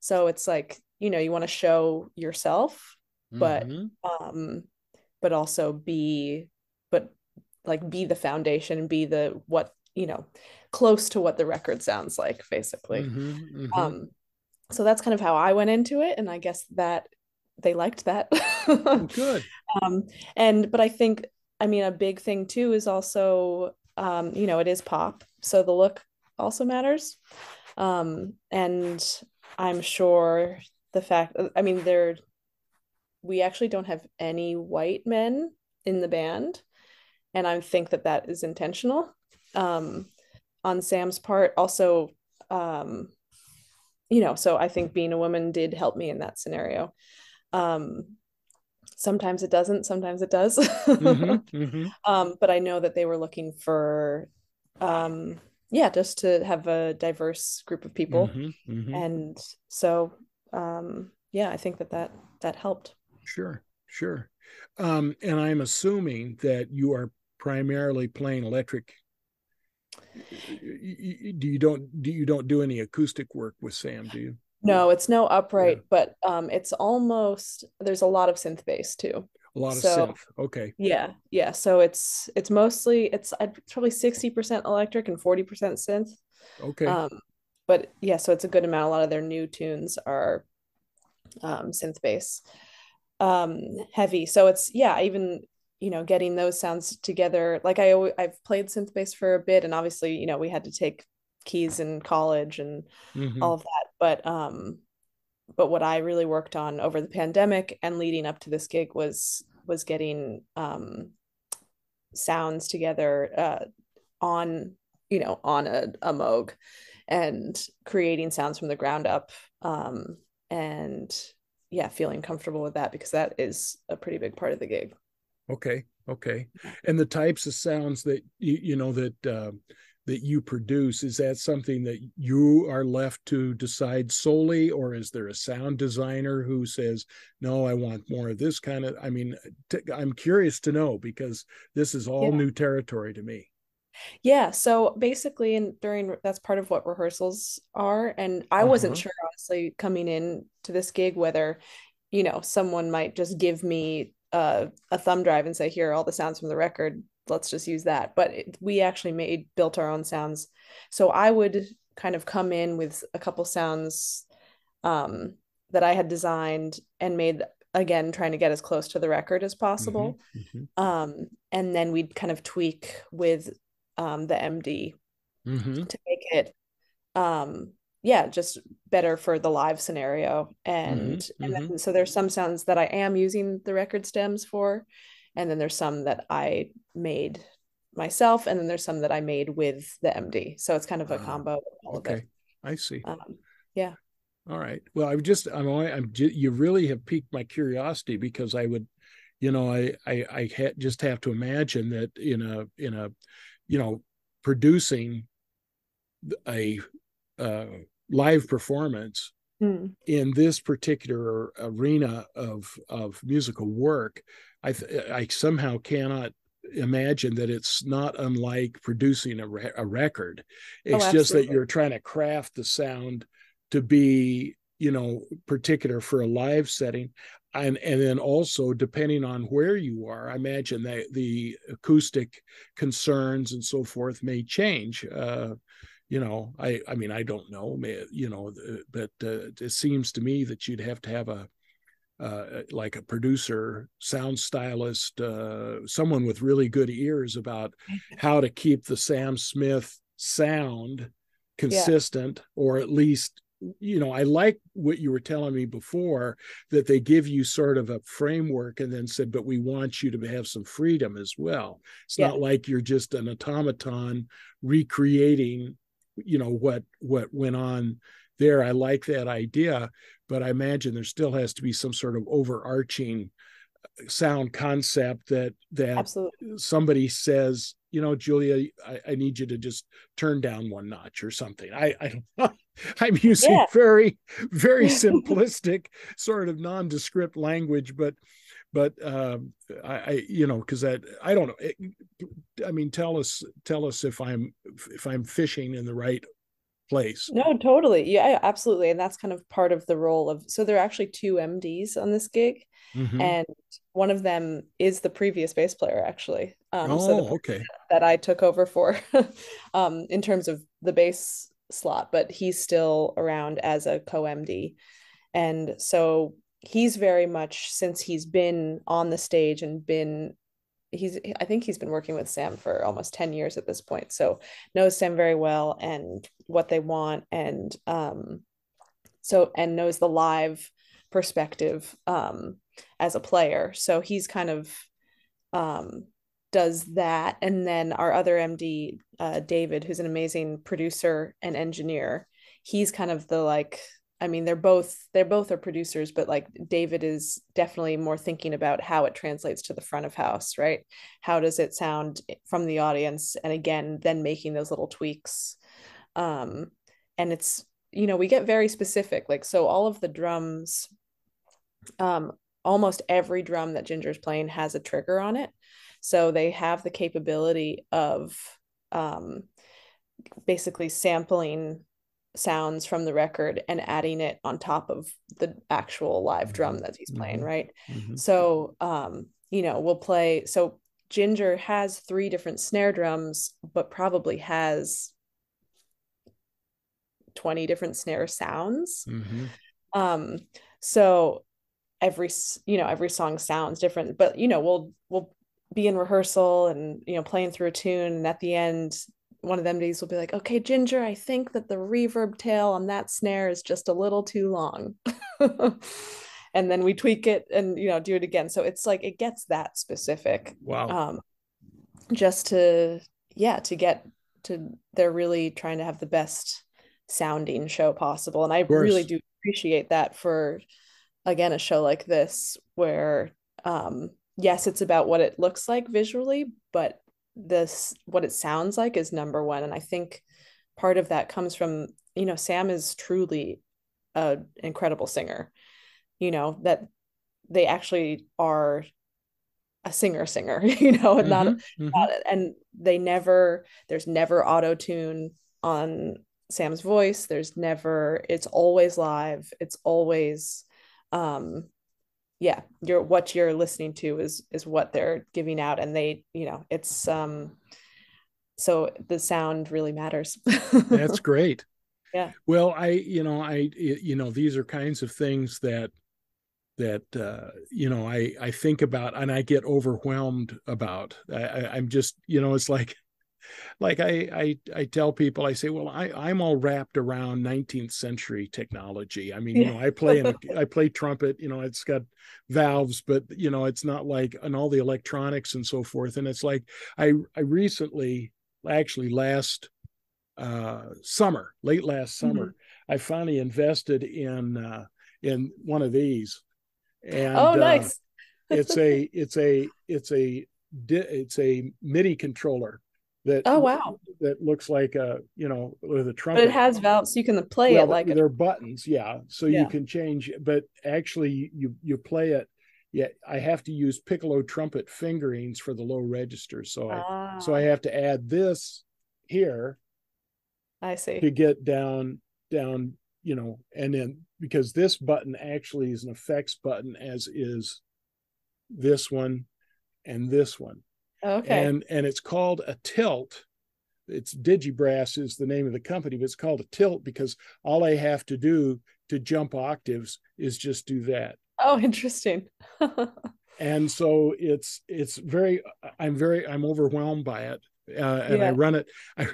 So it's like, you know, you want to show yourself, but, mm-hmm. um, but also be, but like be the foundation, be the, what, you know, close to what the record sounds like, basically. Mm-hmm, mm-hmm. Um, so that's kind of how I went into it. And I guess that they liked that. Good. Um, and, but I think, I mean, a big thing too is also, um, you know, it is pop. So the look also matters. Um, and I'm sure the fact, I mean, there, we actually don't have any white men in the band. And I think that that is intentional. Um, on Sam's part also, um, you know, so I think being a woman did help me in that scenario. Um, sometimes it doesn't, sometimes it does. mm-hmm, mm-hmm. Um, but I know that they were looking for, um, yeah, just to have a diverse group of people. Mm-hmm, mm-hmm. And so, um, yeah, I think that that, that helped. Sure, sure. Um, and I'm assuming that you are primarily playing electric. Do you don't do you don't do any acoustic work with Sam, do you? No, it's no upright, yeah. But um, it's almost, there's a lot of synth bass too. A lot so, of synth. Okay. Yeah, yeah. So it's it's mostly it's I'd probably sixty percent electric and forty percent synth. Okay. Um, but yeah, so it's a good amount. A lot of their new tunes are um, synth bass um, heavy. So it's yeah, even. you know, getting those sounds together. Like I, I've played synth bass for a bit, and obviously, you know, we had to take keys in college and mm-hmm. all of that. But, um, but what I really worked on over the pandemic and leading up to this gig was, was getting, um, sounds together, uh, on, you know, on a, a Moog and creating sounds from the ground up. Um, and yeah, feeling comfortable with that because that is a pretty big part of the gig. Okay. Okay. And the types of sounds that, you, you know, that, uh, that you produce, is that something that you are left to decide solely, or is there a sound designer who says, no, I want more of this kind of, I mean, t- I'm curious to know, because this is all yeah. new territory to me. Yeah. So basically, and during, that's part of what rehearsals are. And I uh-huh. wasn't sure, honestly, coming in to this gig, whether, you know, someone might just give me Uh, a thumb drive and say, here are all the sounds from the record, let's just use that. But it, we actually made built our own sounds. So I would kind of come in with a couple sounds um, that I had designed and made, again trying to get as close to the record as possible. Mm-hmm, mm-hmm. Um, and then we'd kind of tweak with um, the M D mm-hmm. to make it um, yeah, just better for the live scenario. And, mm-hmm, and then, mm-hmm. so there's some sounds that I am using the record stems for, and then there's some that I made myself, and then there's some that I made with the M D. So it's kind of a uh, combo of all okay. of it. I see. Um, yeah. All right. Well, I'm just, I'm, only, I'm just, you really have piqued my curiosity, because I would, you know, I, I, I ha- just have to imagine that in a, in a, you know, producing a, Uh, live performance mm. in this particular arena of of musical work, I th- I somehow cannot imagine that it's not unlike producing a, re- a record. It's oh, just that you're trying to craft the sound to be, you know, particular for a live setting. And and then also, depending on where you are, I imagine that the acoustic concerns and so forth may change. Uh, You know, I, I mean, I don't know, you know, but uh, it seems to me that you'd have to have a, uh, like a producer, sound stylist, uh, someone with really good ears about how to keep the Sam Smith sound consistent, yeah. or at least, you know, I like what you were telling me before, that they give you sort of a framework and then said, but we want you to have some freedom as well. It's yeah. not like you're just an automaton recreating you know, what, what went on there. I like that idea, but I imagine there still has to be some sort of overarching sound concept that, that Absolutely. Somebody says, you know, Julia, I, I need you to just turn down one notch or something. I, I don't know. I'm using yeah. very, very simplistic sort of nondescript language, but, but um, I, I, you know, because that I don't know. It, I mean, tell us, tell us if I'm if I'm fishing in the right place. No, totally. Yeah, absolutely. And that's kind of part of the role of. So there are actually two M Ds on this gig, mm-hmm. and one of them is the previous bass player, actually. Um, oh, so okay. That I took over for, um, in terms of the bass slot, but he's still around as a co-M D, and so he's very much, since he's been on the stage and been, he's I think he's been working with Sam for almost ten years at this point, so knows Sam very well and what they want, and um so and knows the live perspective um as a player, so he's kind of um does that. And then our other M D, uh, David, who's an amazing producer and engineer, he's kind of the, like, I mean, they're both, they're both are producers, but like David is definitely more thinking about how it translates to the front of house, right? How does it sound from the audience? And again, then making those little tweaks. Um, and it's, you know, we get very specific, like, so all of the drums, um, almost every drum that Ginger's playing has a trigger on it. So they have the capability of um, basically sampling sounds from the record and adding it on top of the actual live drum that he's playing, mm-hmm. right? Mm-hmm. So, um, you know, we'll play, so Ginger has three different snare drums, but probably has twenty different snare sounds. Mm-hmm. Um, so every, you know, every song sounds different, but, you know, we'll, we'll, be in rehearsal and, you know, playing through a tune. And at the end, one of the M Ds will be like, okay, Ginger, I think that the reverb tail on that snare is just a little too long. And then we tweak it and, you know, do it again. So it's like, it gets that specific. Wow. Um, just to, yeah, to get to, they're really trying to have the best sounding show possible. And I really do appreciate that for, again, a show like this where, um, yes, it's about what it looks like visually, but this, what it sounds like is number one. And I think part of that comes from, you know, Sam is truly an incredible singer, you know, that they actually are a singer singer, you know, and mm-hmm, not, mm-hmm. not, and they never, there's never auto tune on Sam's voice. There's never, it's always live. It's always, um, yeah, you're, what you're listening to is, is what they're giving out. And they, you know, it's, um, so the sound really matters. That's great. Yeah. Well, I, you know, I, you know, these are kinds of things that, that, uh, you know, I, I think about and I get overwhelmed about. I, I, I'm just, you know, it's like, like I, I, I tell people, I say, well, I, I'm all wrapped around nineteenth century technology. I mean, you know, I play, in a, I play trumpet, you know, it's got valves, but you know, it's not like, and all the electronics and so forth. And it's like, I, I recently actually last uh, summer, late last summer, mm-hmm. I finally invested in, uh, in one of these. And, oh, nice. uh, it's a, it's a, it's a, it's a MIDI controller. That, oh wow! That looks like a, you know, with a trumpet. But it has valves, so you can play well, it like they're a... buttons, yeah. So yeah. you can change, but actually, you you play it. Yeah, I have to use piccolo trumpet fingerings for the low register, so ah. I so I have to add this here. I see. To get down, down, you know, and then because this button actually is an effects button, as is this one and this one. Okay. And and it's called a tilt. It's DigiBrass is the name of the company, but it's called a tilt because all I have to do to jump octaves is just do that. Oh, interesting. And so it's it's very I'm very I'm overwhelmed by it, uh, and yeah. I run it. I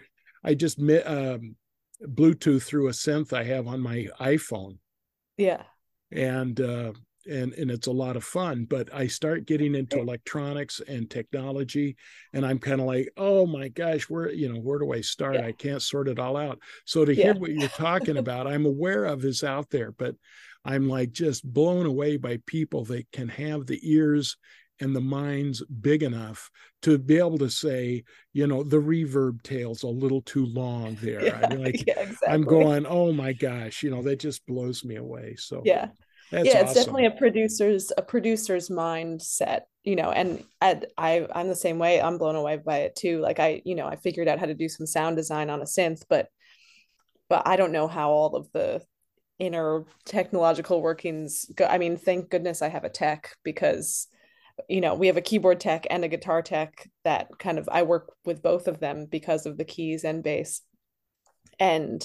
I just um, Bluetooth through a synth I have on my iPhone. Yeah. And. Uh, And, and it's a lot of fun, but I start getting into electronics and technology and I'm kind of like, oh my gosh, where, you know, where do I start? Yeah. I can't sort it all out. So to yeah. hear what you're talking about, I'm aware of is out there, but I'm like just blown away by people that can have the ears and the mind's big enough to be able to say, you know, the reverb tail's a little too long there. Yeah, I'm like, yeah, exactly. I'm going, oh my gosh, you know, that just blows me away. So yeah, that's yeah, it's awesome. Definitely a producer's a producer's mindset, you know. And I, I I'm the same way. I'm blown away by it too. Like I, you know, I figured out how to do some sound design on a synth, but but I don't know how all of the inner technological workings go. I mean, thank goodness I have a tech, because you know, we have a keyboard tech and a guitar tech that kind of, I work with both of them because of the keys and bass. And,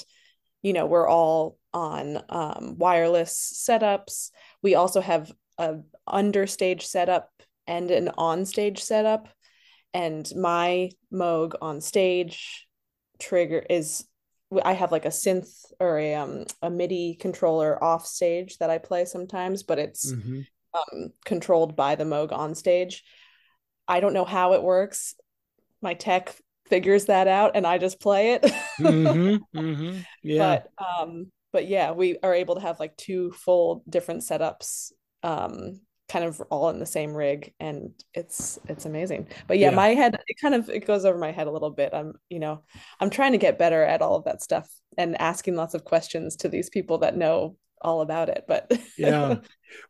you know, we're all on um, wireless setups. We also have a understage setup and an onstage setup. And my Moog on stage trigger is, I have like a synth or a, um, a MIDI controller off stage that I play sometimes, but it's mm-hmm. um, controlled by the Moog on stage. I don't know how it works. My tech figures that out and I just play it. mm-hmm, mm-hmm, yeah. But, um, but yeah, we are able to have like two full different setups, um, kind of all in the same rig, and it's it's amazing. But yeah, yeah, my head, it kind of it goes over my head a little bit. I'm you know I'm trying to get better at all of that stuff and asking lots of questions to these people that know all about it. But yeah,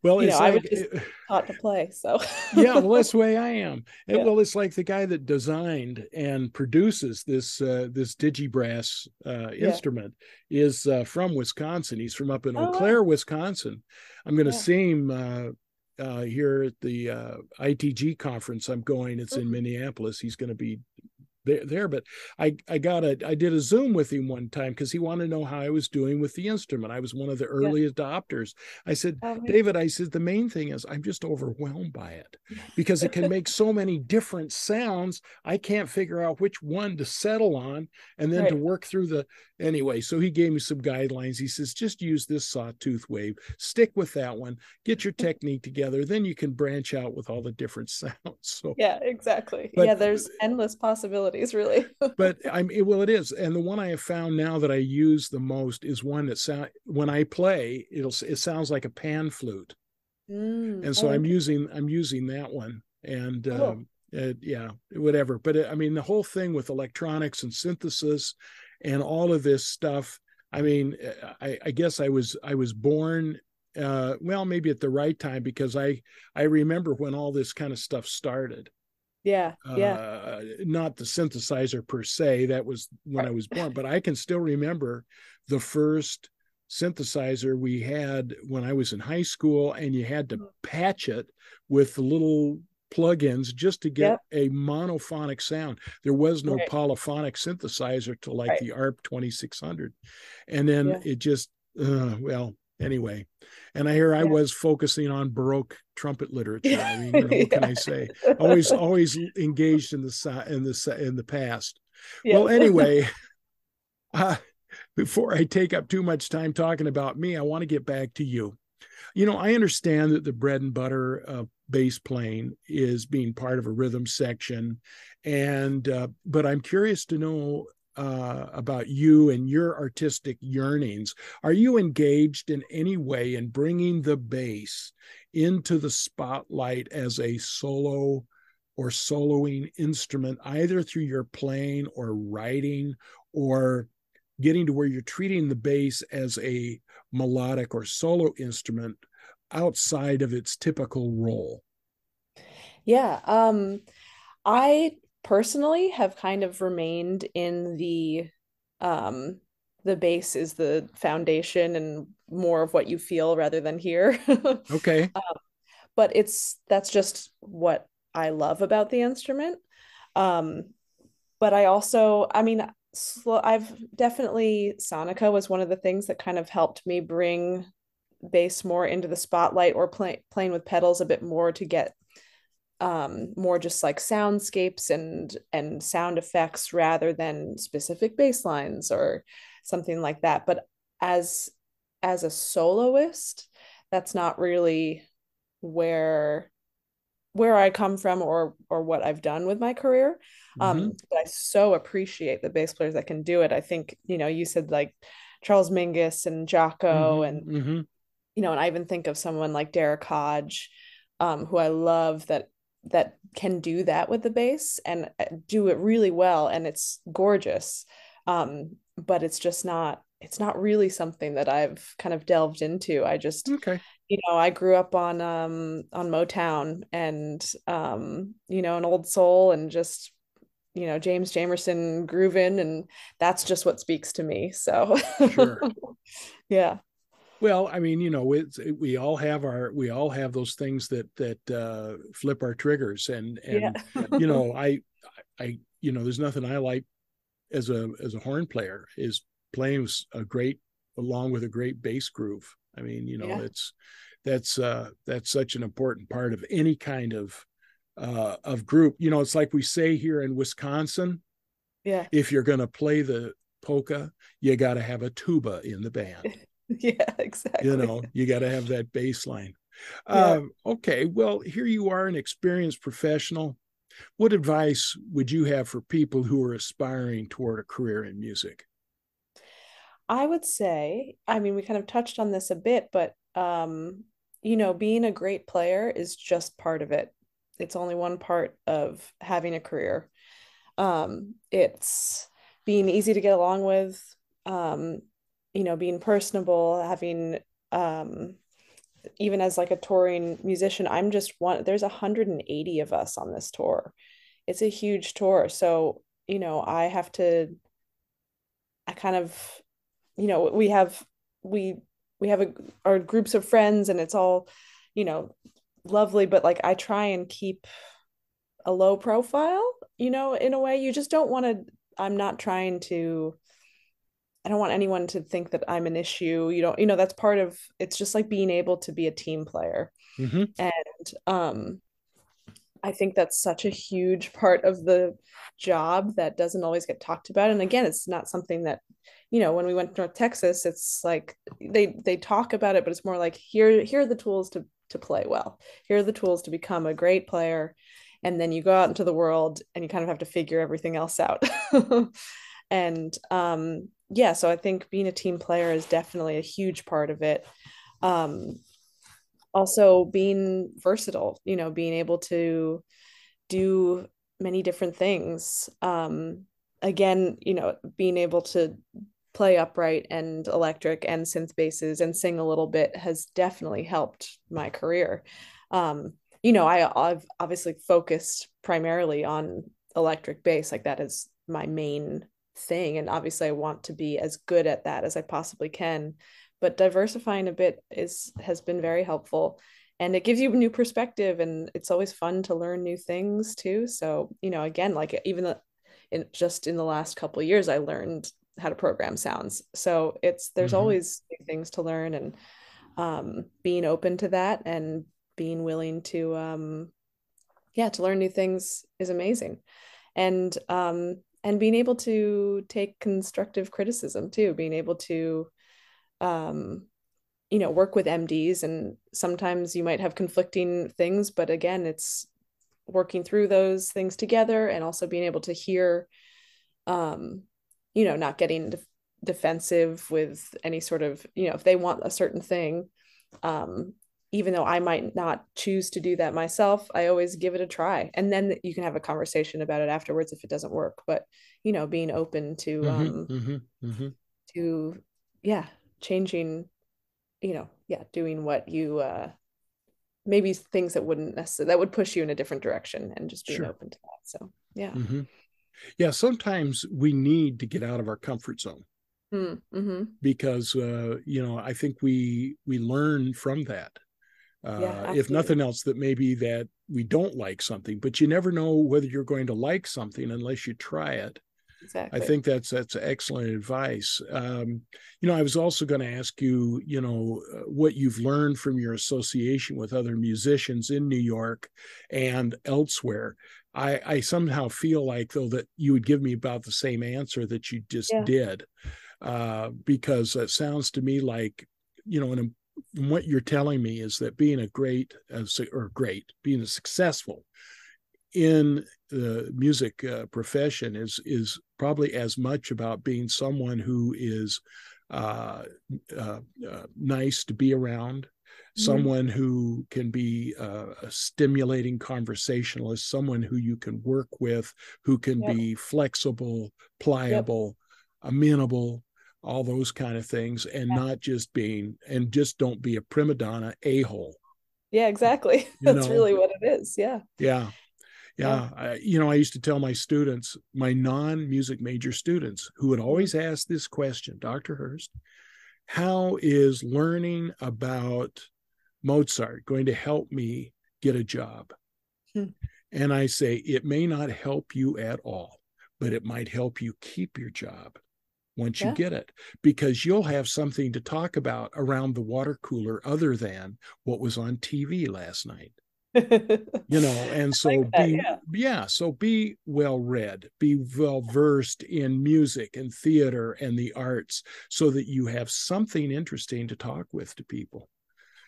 well, you it's know, like, I was just it, taught to play. So yeah, well, that's the way I am. And, yeah. Well, it's like the guy that designed and produces this uh, this digibrass uh, yeah. instrument is uh, from Wisconsin. He's from up in oh, Eau Claire, wow. Wisconsin. I'm going to yeah. see him. Uh, Uh, here at the uh, I T G conference I'm going. It's in mm-hmm. Minneapolis. He's going to be there, there. But I, I got a, I did a Zoom with him one time because he wanted to know how I was doing with the instrument. I was one of the early yeah. adopters. I said, oh, David, I said, the main thing is I'm just overwhelmed by it because it can make so many different sounds. I can't figure out which one to settle on and then right. to work through the, anyway. So he gave me some guidelines. He says, just use this sawtooth wave, stick with that one, get your technique together. Then you can branch out with all the different sounds. So yeah, exactly. But, yeah. There's endless possibilities. Really. But I'm well, it is, and the one I have found now that I use the most is one that sound when I play it'll it sounds like a pan flute, mm, and so okay. I'm using I'm using that one, and oh. um, it, yeah, whatever. But it, I mean, the whole thing with electronics and synthesis and all of this stuff. I mean, I, I guess I was I was born. Uh, well, maybe at the right time, because I I remember when all this kind of stuff started. Yeah, yeah. Uh, not the synthesizer per se. That was when I was born, but I can still remember the first synthesizer we had when I was in high school, and you had to patch it with little plugins just to get yep. a monophonic sound. There was no right. polyphonic synthesizer till like right. the A R P twenty-six hundred, and then yeah. it just uh, well. Anyway, and I hear I yeah. was focusing on Baroque trumpet literature. I mean, you know, what yeah. can I say? Always, always engaged in the in the in the past. Yeah. Well, anyway, uh, before I take up too much time talking about me, I want to get back to you. You know, I understand that the bread and butter of bass playing is being part of a rhythm section, and uh, but I'm curious to know. Uh, about you and your artistic yearnings. Are you engaged in any way in bringing the bass into the spotlight as a solo or soloing instrument, either through your playing or writing, or getting to where you're treating the bass as a melodic or solo instrument outside of its typical role? Yeah, um, I... personally have kind of remained in the um the bass is the foundation and more of what you feel rather than hear. Okay. Um, but it's that's just what I love about the instrument. Um but I also I mean sl- I've definitely Sonica was one of the things that kind of helped me bring bass more into the spotlight, or play, playing with pedals a bit more to get Um, more just like soundscapes and and sound effects rather than specific bass lines or something like that. But as as a soloist, that's not really where where I come from or or what I've done with my career. Um, mm-hmm. But I so appreciate the bass players that can do it. I think, you know, you said like Charles Mingus and Jaco, mm-hmm. and mm-hmm. you know, and I even think of someone like Derek Hodge, um, who I love that. that can do that with the bass and do it really well, and it's gorgeous. Um, but it's just not, it's not really something that I've kind of delved into. I just, okay. you know, I grew up on, um, on Motown and, um, you know, an old soul and just, you know, James Jamerson grooving, and that's just what speaks to me. So sure. yeah. Well, I mean, you know, it's, it, we all have our, we all have those things that, that, uh, flip our triggers, and, and, yeah. you know, I, I, you know, there's nothing I like as a, as a horn player is playing a great, along with a great bass groove. I mean, you know, yeah. it's, that's, uh, that's such an important part of any kind of, uh, of group. You know, it's like we say here in Wisconsin, yeah. if you're going to play the polka, you got to have a tuba in the band. Yeah, exactly. You know, you got to have that baseline. Yeah. Um, okay, well, here you are, an experienced professional. What advice would you have for people who are aspiring toward a career in music? I would say, I mean, we kind of touched on this a bit, but, um, you know, being a great player is just part of it. It's only one part of having a career. Um, it's being easy to get along with, um, you know, being personable, having, um, even as like a touring musician, I'm just one, there's one hundred eighty of us on this tour. It's a huge tour. So, you know, I have to, I kind of, you know, we have, we, we have a, our groups of friends, and it's all, you know, lovely, but like, I try and keep a low profile, you know, in a way. You just don't want to, I'm not trying to, I don't want anyone to think that I'm an issue. You don't, you know, that's part of, it's just like being able to be a team player. Mm-hmm. And um, I think that's such a huge part of the job that doesn't always get talked about. And again, it's not something that, you know, when we went to North Texas, it's like, they, they talk about it, but it's more like, here, here are the tools to, to play well. Here are the tools to become a great player. And then you go out into the world and you kind of have to figure everything else out. And um, yeah, so I think being a team player is definitely a huge part of it. Um, also being versatile, you know, being able to do many different things. Um, again, you know, being able to play upright and electric and synth basses and sing a little bit has definitely helped my career. Um, you know, I, I've obviously focused primarily on electric bass, like that is my main thing, and obviously I want to be as good at that as I possibly can, but diversifying a bit is has been very helpful, and it gives you a new perspective, and it's always fun to learn new things too. So, you know, again, like even in just in the last couple of years, I learned how to program sounds, so it's there's mm-hmm. always new things to learn, and um being open to that and being willing to um yeah to learn new things is amazing. And um and being able to take constructive criticism too, being able to, um, you know, work with M Ds, and sometimes you might have conflicting things, but again, it's working through those things together, and also being able to hear, um, you know, not getting def- defensive with any sort of, you know, if they want a certain thing, um, even though I might not choose to do that myself, I always give it a try. And then you can have a conversation about it afterwards if it doesn't work, but, you know, being open to, mm-hmm, um, mm-hmm, mm-hmm. to, yeah, changing, you know, yeah, doing what you, uh, maybe things that wouldn't necessarily, that would push you in a different direction, and just being sure. open to that. So, yeah. Mm-hmm. Yeah. Sometimes we need to get out of our comfort zone. Mm-hmm. Because, uh, you know, I think we, we learn from that. Uh, yeah, if nothing else, that maybe that we don't like something, but you never know whether you're going to like something unless you try it. Exactly. I think that's that's excellent advice. Um, you know, I was also going to ask you, you know, what you've learned from your association with other musicians in New York and elsewhere. I, I somehow feel like, though, that you would give me about the same answer that you just yeah. did, uh, because it sounds to me like, you know, an And what you're telling me is that being a great uh, or great being a successful in the music uh, profession is is probably as much about being someone who is uh, uh, uh, nice to be around, someone mm-hmm. who can be uh, a stimulating conversationalist, someone who you can work with, who can yep. be flexible, pliable, yep. amenable, all those kind of things, and yeah. not just being, and just don't be a prima donna a-hole. Yeah, exactly. You That's know? Really what it is. Yeah. Yeah. Yeah. yeah. I, you know, I used to tell my students, my non-music major students, who would always ask this question, Doctor Hurst, how is learning about Mozart going to help me get a job? Hmm. And I say, it may not help you at all, but it might help you keep your job once yeah. you get it, because you'll have something to talk about around the water cooler other than what was on T V last night. You know, and so like that, be, yeah. yeah, so be well read, be well versed in music and theater and the arts, so that you have something interesting to talk with to people.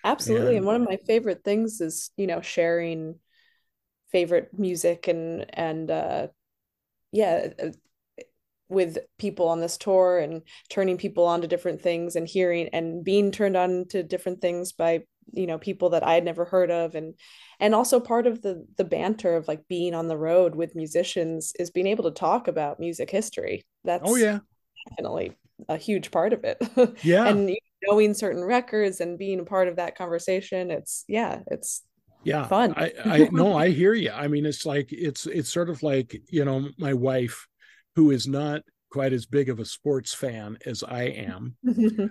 Absolutely. And, and one of my favorite things is, you know, sharing favorite music and, and, uh, yeah, with people on this tour, and turning people on to different things, and hearing and being turned on to different things by, you know, people that I had never heard of. And, and also part of the, the banter of like being on the road with musicians is being able to talk about music history. That's oh, yeah. definitely a huge part of it. Yeah. And knowing certain records and being a part of that conversation. It's yeah, it's yeah. fun. I, I no, I hear you. I mean, it's like, it's, it's sort of like, you know, my wife, who is not quite as big of a sports fan as I am.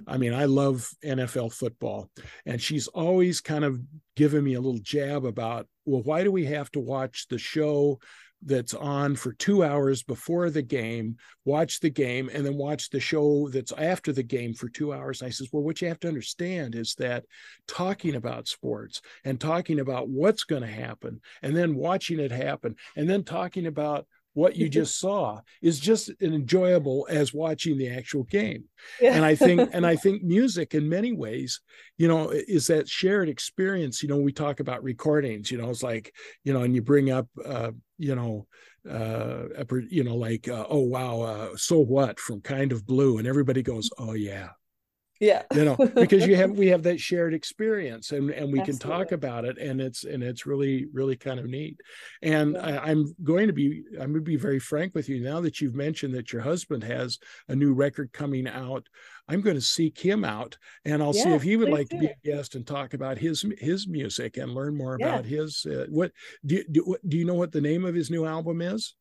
I mean, I love N F L football, and she's always kind of giving me a little jab about, well, why do we have to watch the show that's on for two hours before the game, watch the game, and then watch the show that's after the game for two hours. And I says, well, what you have to understand is that talking about sports and talking about what's going to happen, and then watching it happen, and then talking about what you just saw is just as enjoyable as watching the actual game. Yeah. And I think, and I think music in many ways, you know, is that shared experience. You know, we talk about recordings, you know, it's like, you know, and you bring up, uh, you know, uh, you know, like, uh, oh, wow. Uh, so what from Kind of Blue, and everybody goes, oh yeah. Yeah. You know, because you have, we have that shared experience, and, and we Absolutely. Can talk about it, and it's, and it's really, really kind of neat. And yeah. I, I'm going to be, I'm going to be very frank with you. Now that you've mentioned that your husband has a new record coming out, I'm going to seek him out, and I'll yeah, see if he would like do. To be a guest and talk about his, his music and learn more yeah. about his, uh, what do, do, do you know what the name of his new album is?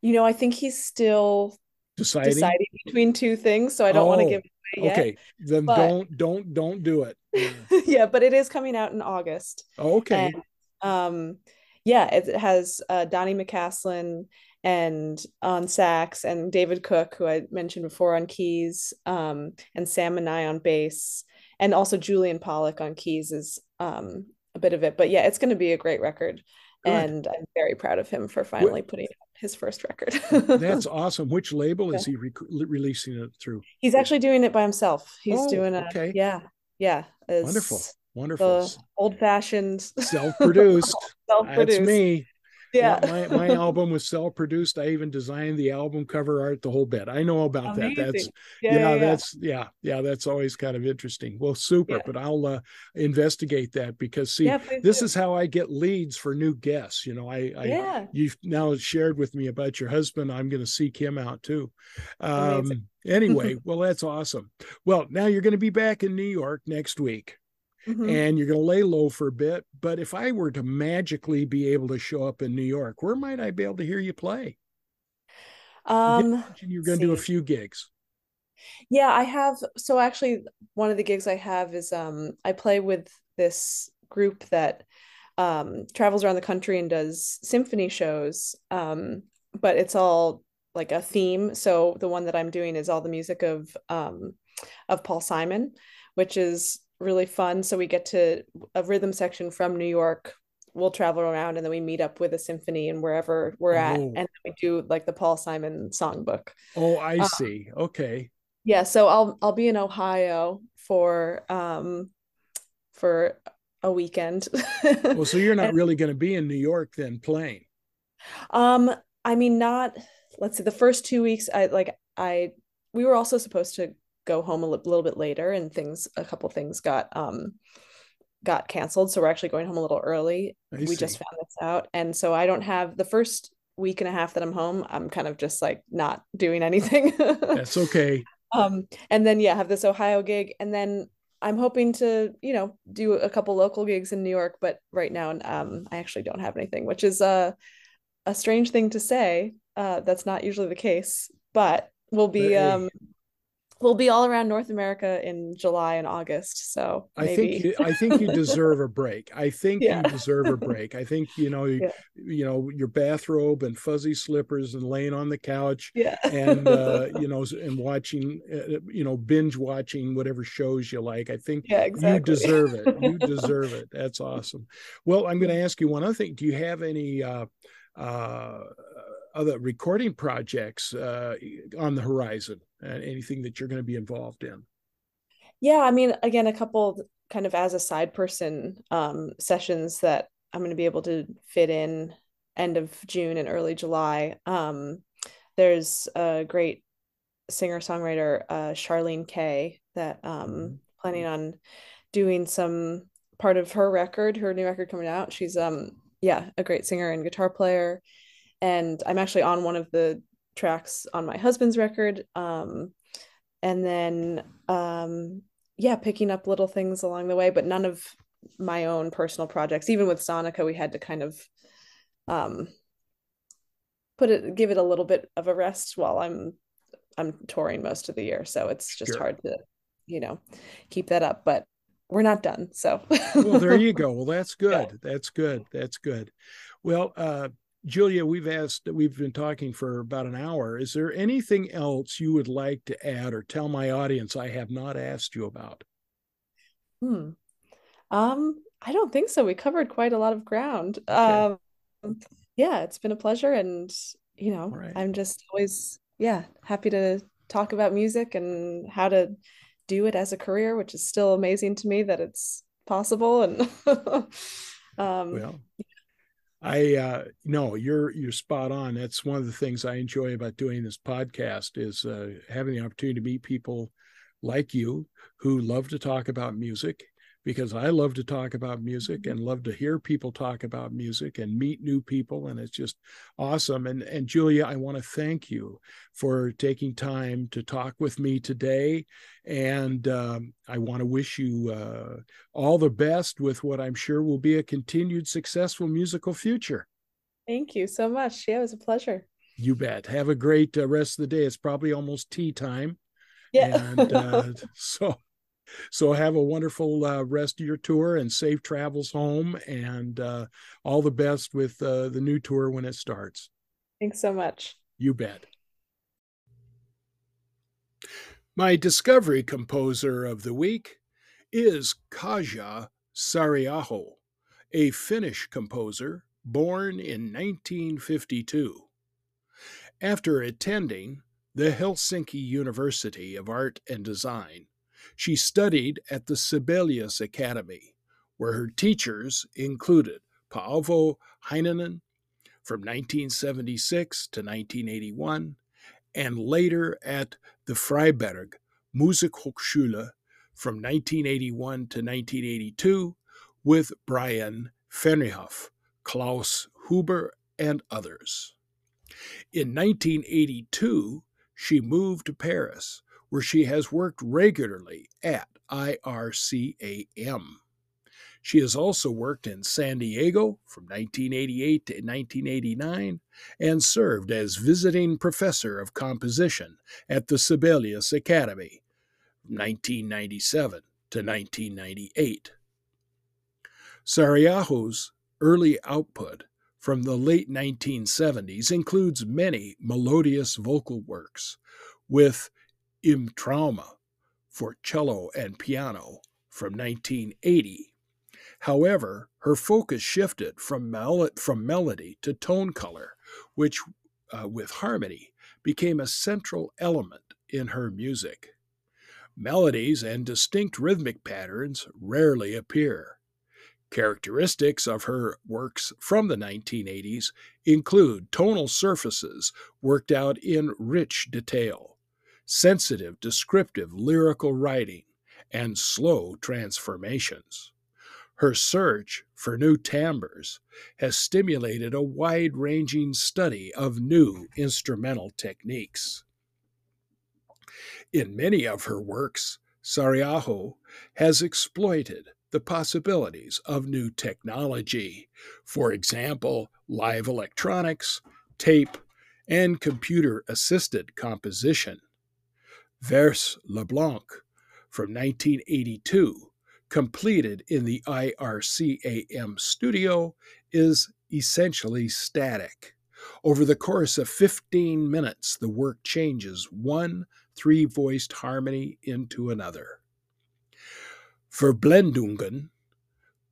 You know, I think he's still deciding, deciding between two things. So I don't oh. want to give Yet, okay then but, don't don't don't do it yeah. yeah but it is coming out in August. Oh, okay. And, um yeah it, it has uh Donnie McCaslin and on sax, and David Cook, who I mentioned before, on keys, um and Sam and I on bass, and also Julian Pollock on keys is um a bit of it. But yeah, it's going to be a great record. Good. And I'm very proud of him for finally what? Putting out his first record. That's awesome. Which label yeah. is he re- releasing it through? He's actually doing it by himself. He's oh, doing a okay. yeah, yeah. Wonderful, wonderful. Old-fashioned, self-produced. self-produced. That's me. Yeah, yeah my, my album was self-produced. I even designed the album cover art, the whole bit. I know about Amazing. That. That's yeah, yeah, yeah, that's yeah, yeah. That's always kind of interesting. Well, super. Yeah. But I'll uh, investigate that, because see, yeah, this do. Is how I get leads for new guests. You know, I, I yeah. you've now shared with me about your husband. I'm going to seek him out too. Um, anyway, well, that's awesome. Well, now you're going to be back in New York next week. Mm-hmm. And you're going to lay low for a bit. But if I were to magically be able to show up in New York, where might I be able to hear you play? Um, you're going to do a few gigs. Yeah, I have. So actually, one of the gigs I have is um, I play with this group that um, travels around the country and does symphony shows. Um, but it's all like a theme. So the one that I'm doing is all the music of um, of Paul Simon, which is really fun. So we get to a rhythm section from New York. We'll travel around, and then we meet up with a symphony and wherever we're at. Oh. And then we do like the Paul Simon songbook. Oh, I um, see. Okay. Yeah. So I'll, I'll be in Ohio for, um, for a weekend. Well, so you're not and, really going to be in New York then playing. Um, I mean, not, let's see, the first two weeks, I like, I, we were also supposed to go home a little bit later, and things a couple things got um got canceled, so we're actually going home a little early. I we see. Just found this out, and so I don't have the first week and a half that I'm home. I'm kind of just like not doing anything. That's okay. Um, and then yeah, have this Ohio gig, and then I'm hoping to, you know, do a couple local gigs in New York. But right now, um, I actually don't have anything, which is a a strange thing to say. Uh, that's not usually the case, but we'll be hey. um, we'll be all around North America in July and August. So maybe. I think you, I think you deserve a break. I think yeah. you deserve a break. I think you know you, yeah. you know your bathrobe and fuzzy slippers and laying on the couch yeah. and uh, you know and watching uh, you know binge watching whatever shows you like. I think yeah, exactly. you deserve it. You deserve it. That's awesome. Well, I'm going to ask you one other thing. Do you have any uh, uh, other recording projects uh, on the horizon? And anything that you're going to be involved in? Yeah, I mean, again, a couple kind of as a side person um, sessions that I'm going to be able to fit in end of June and early July. Um, there's a great singer-songwriter, uh, Charlene Kay, that I'm um, mm-hmm. planning on doing some part of her record, her new record coming out. She's, um, yeah, a great singer and guitar player. And I'm actually on one of the tracks on my husband's record, um and then um yeah picking up little things along the way, but none of my own personal projects. Even with Sonica, we had to kind of um put it give it a little bit of a rest while I'm I'm touring most of the year, so it's just sure. hard to you know keep that up, but we're not done, so well there you go. Well that's good. Yeah. that's good that's good well uh Julia, we've asked, we've been talking for about an hour. Is there anything else you would like to add or tell my audience I have not asked you about? Hmm. Um, I don't think so. We covered quite a lot of ground. Okay. Um, yeah, it's been a pleasure. And, you know, right. I'm just always, yeah, happy to talk about music and how to do it as a career, which is still amazing to me that it's possible. And um, well. I uh, no, you're you're spot on. That's one of the things I enjoy about doing this podcast is uh, having the opportunity to meet people like you who love to talk about music, because I love to talk about music and love to hear people talk about music and meet new people. And it's just awesome. And, and Julia, I want to thank you for taking time to talk with me today. And um, I want to wish you uh, all the best with what I'm sure will be a continued successful musical future. Thank you so much. Yeah, it was a pleasure. You bet. Have a great uh, rest of the day. It's probably almost tea time. Yeah. And uh, so... So have a wonderful uh, rest of your tour and safe travels home, and uh, all the best with uh, the new tour when it starts. Thanks so much. You bet. My Discovery Composer of the Week is Kaja Saariaho, a Finnish composer born in nineteen fifty-two. After attending the Helsinki University of Art and Design, she studied at the Sibelius Academy, where her teachers included Paavo Heinonen from nineteen seventy-six to nineteen eighty-one, and later at the Freiberg Musikhochschule from nineteen eighty-one to nineteen eighty-two with Brian Ferneyhoff, Klaus Huber, and others. In nineteen eighty-two, she moved to Paris, where she has worked regularly at I R C A M. She has also worked in San Diego from nineteen eighty-eight to nineteen eighty-nine and served as visiting professor of composition at the Sibelius Academy from nineteen ninety-seven to nineteen ninety-eight. Saariaho's early output from the late nineteen seventies includes many melodious vocal works, with Im Trauma for cello and piano from nineteen eighty. However, her focus shifted from, mel- from melody to tone color, which, uh, with harmony, became a central element in her music. Melodies and distinct rhythmic patterns rarely appear. Characteristics of her works from the nineteen eighties include tonal surfaces worked out in rich detail, sensitive, descriptive, lyrical writing, and slow transformations. Her search for new timbres has stimulated a wide-ranging study of new instrumental techniques. In many of her works, Sarriaho has exploited the possibilities of new technology, for example, live electronics, tape, and computer-assisted composition. Verse Leblanc from nineteen eighty-two, completed in the I R C A M studio, is essentially static. Over the course of fifteen minutes, the work changes one three-voiced harmony into another. Verblendungen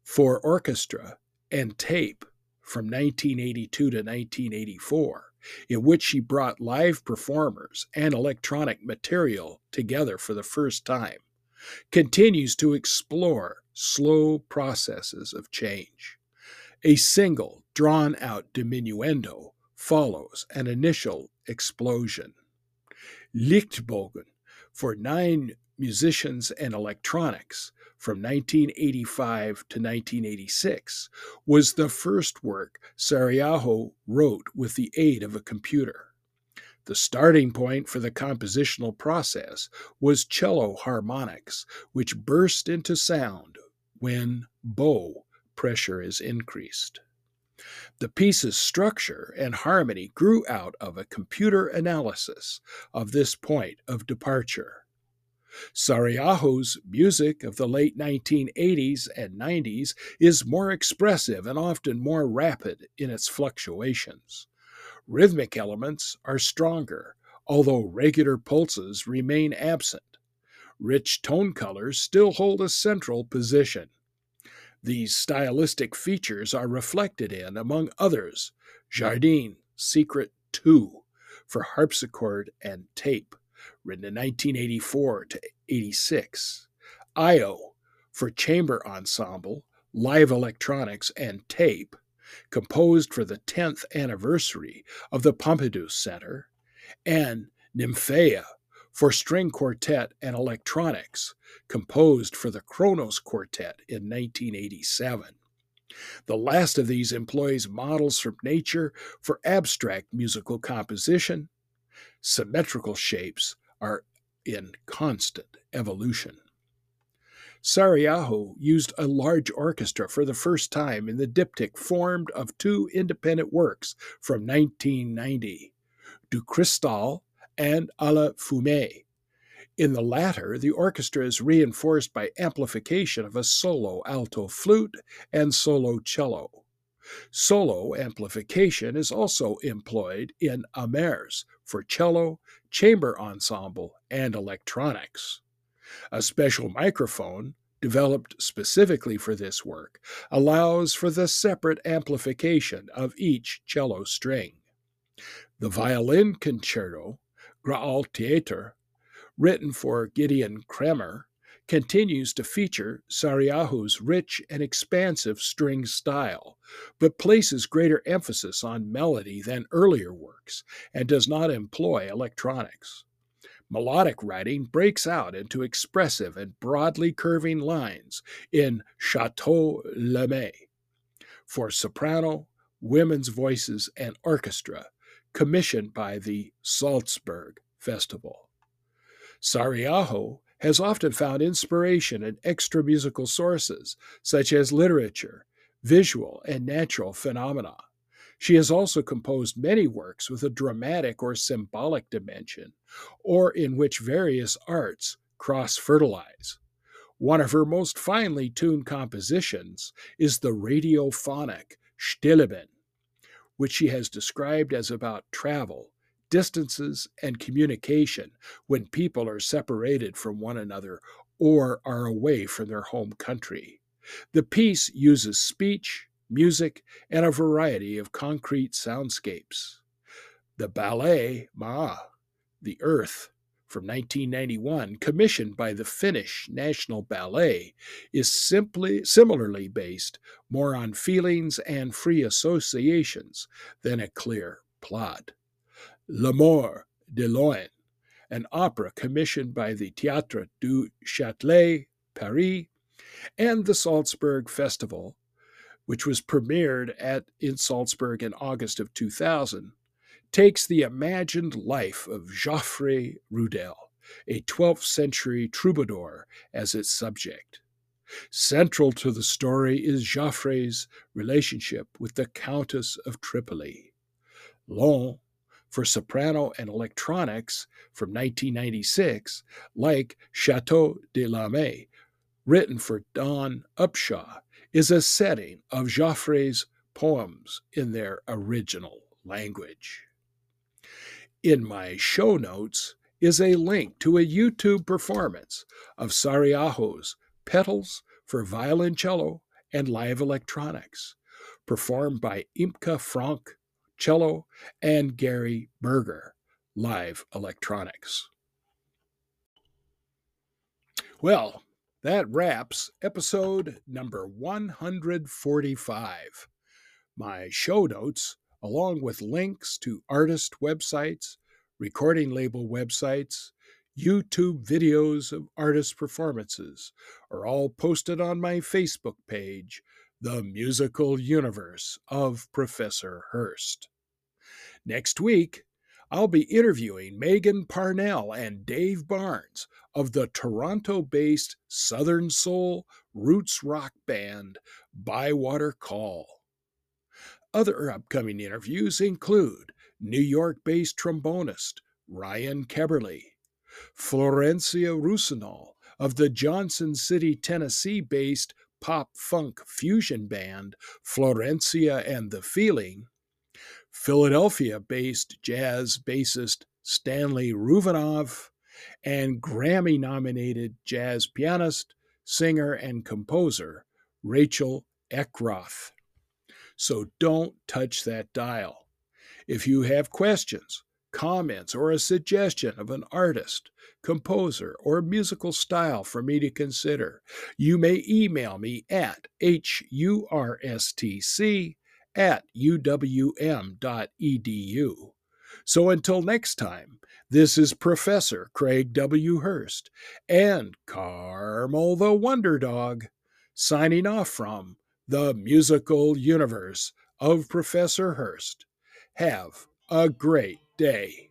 for orchestra and tape from nineteen eighty-two to nineteen eighty-four, in which she brought live performers and electronic material together for the first time, continues to explore slow processes of change. A single, drawn-out diminuendo follows an initial explosion. Lichtbogen for nine musicians and electronics from nineteen eighty-five to nineteen eighty-six was the first work Sarriaho wrote with the aid of a computer. The starting point for the compositional process was cello harmonics, which burst into sound when bow pressure is increased. The piece's structure and harmony grew out of a computer analysis of this point of departure. Sarriaho's music of the late nineteen eighties and nineties is more expressive and often more rapid in its fluctuations. Rhythmic elements are stronger, although regular pulses remain absent. Rich tone colors still hold a central position. These stylistic features are reflected in, among others, Jardin Secret two for harpsichord and tape, written in nineteen eighty-four to eighty-six, I O for chamber ensemble, live electronics, and tape, composed for the tenth anniversary of the Pompidou Center, and Nymphaea for string quartet and electronics, composed for the Kronos Quartet in nineteen eighty-seven. The last of these employs models from nature for abstract musical composition. Symmetrical shapes are in constant evolution. Sarriaho used a large orchestra for the first time in the diptych formed of two independent works from nineteen ninety, Du Cristal and A la Fumée. In the latter, the orchestra is reinforced by amplification of a solo alto flute and solo cello. Solo amplification is also employed in Amers for cello, chamber ensemble, and electronics. A special microphone, developed specifically for this work, allows for the separate amplification of each cello string. The violin concerto, Graaltheater, written for Gideon Kremer, continues to feature Sarriaho's rich and expansive string style, but places greater emphasis on melody than earlier works and does not employ electronics. Melodic writing breaks out into expressive and broadly curving lines in Chateau Lemay for soprano, women's voices, and orchestra, commissioned by the Salzburg Festival. Sarriaho has often found inspiration in extra-musical sources, such as literature, visual, and natural phenomena. She has also composed many works with a dramatic or symbolic dimension, or in which various arts cross-fertilize. One of her most finely tuned compositions is the radiophonic Stilleben, which she has described as about travel, distances, and communication when people are separated from one another or are away from their home country. The piece uses speech, music, and a variety of concrete soundscapes. The ballet Maa, The Earth, from nineteen ninety-one, commissioned by the Finnish National Ballet, is simply similarly based more on feelings and free associations than a clear plot. L'amour de Loin, an opera commissioned by the Théâtre du Châtelet, Paris, and the Salzburg Festival, which was premiered at in Salzburg in August of two thousand, takes the imagined life of Joffre Rudel, a twelfth century troubadour, as its subject. Central to the story is Joffre's relationship with the Countess of Tripoli. Long, for soprano and electronics, from nineteen ninety-six, like Chateau de Lamé, written for Don Upshaw, is a setting of Joffre's poems in their original language. In my show notes is a link to a YouTube performance of Sarriaho's Petals for Violoncello and Live Electronics, performed by Imke Frank, cello, and Gary Berger, Live Electronics. Well, that wraps episode number one hundred forty-five. My show notes, along with links to artist websites, recording label websites, YouTube videos of artist performances, are all posted on my Facebook page, The Musical Universe of Professor Hurst. Next week, I'll be interviewing Megan Parnell and Dave Barnes of the Toronto-based Southern Soul roots rock band Bywater Call. Other upcoming interviews include New York-based trombonist Ryan Keberly, Florencia Rusinol of the Johnson City, Tennessee-based pop-funk fusion band Florencia and the Feeling, Philadelphia-based jazz bassist Stanley Ruvenoff, and Grammy-nominated jazz pianist, singer, and composer Rachel Eckroth. So don't touch that dial. If you have questions, comments, or a suggestion of an artist, composer, or musical style for me to consider, you may email me at hurstc at uwm.edu. So until next time, this is Professor Craig W. Hurst and Carmel the Wonder Dog signing off from The Musical Universe of Professor Hurst. Have a great day.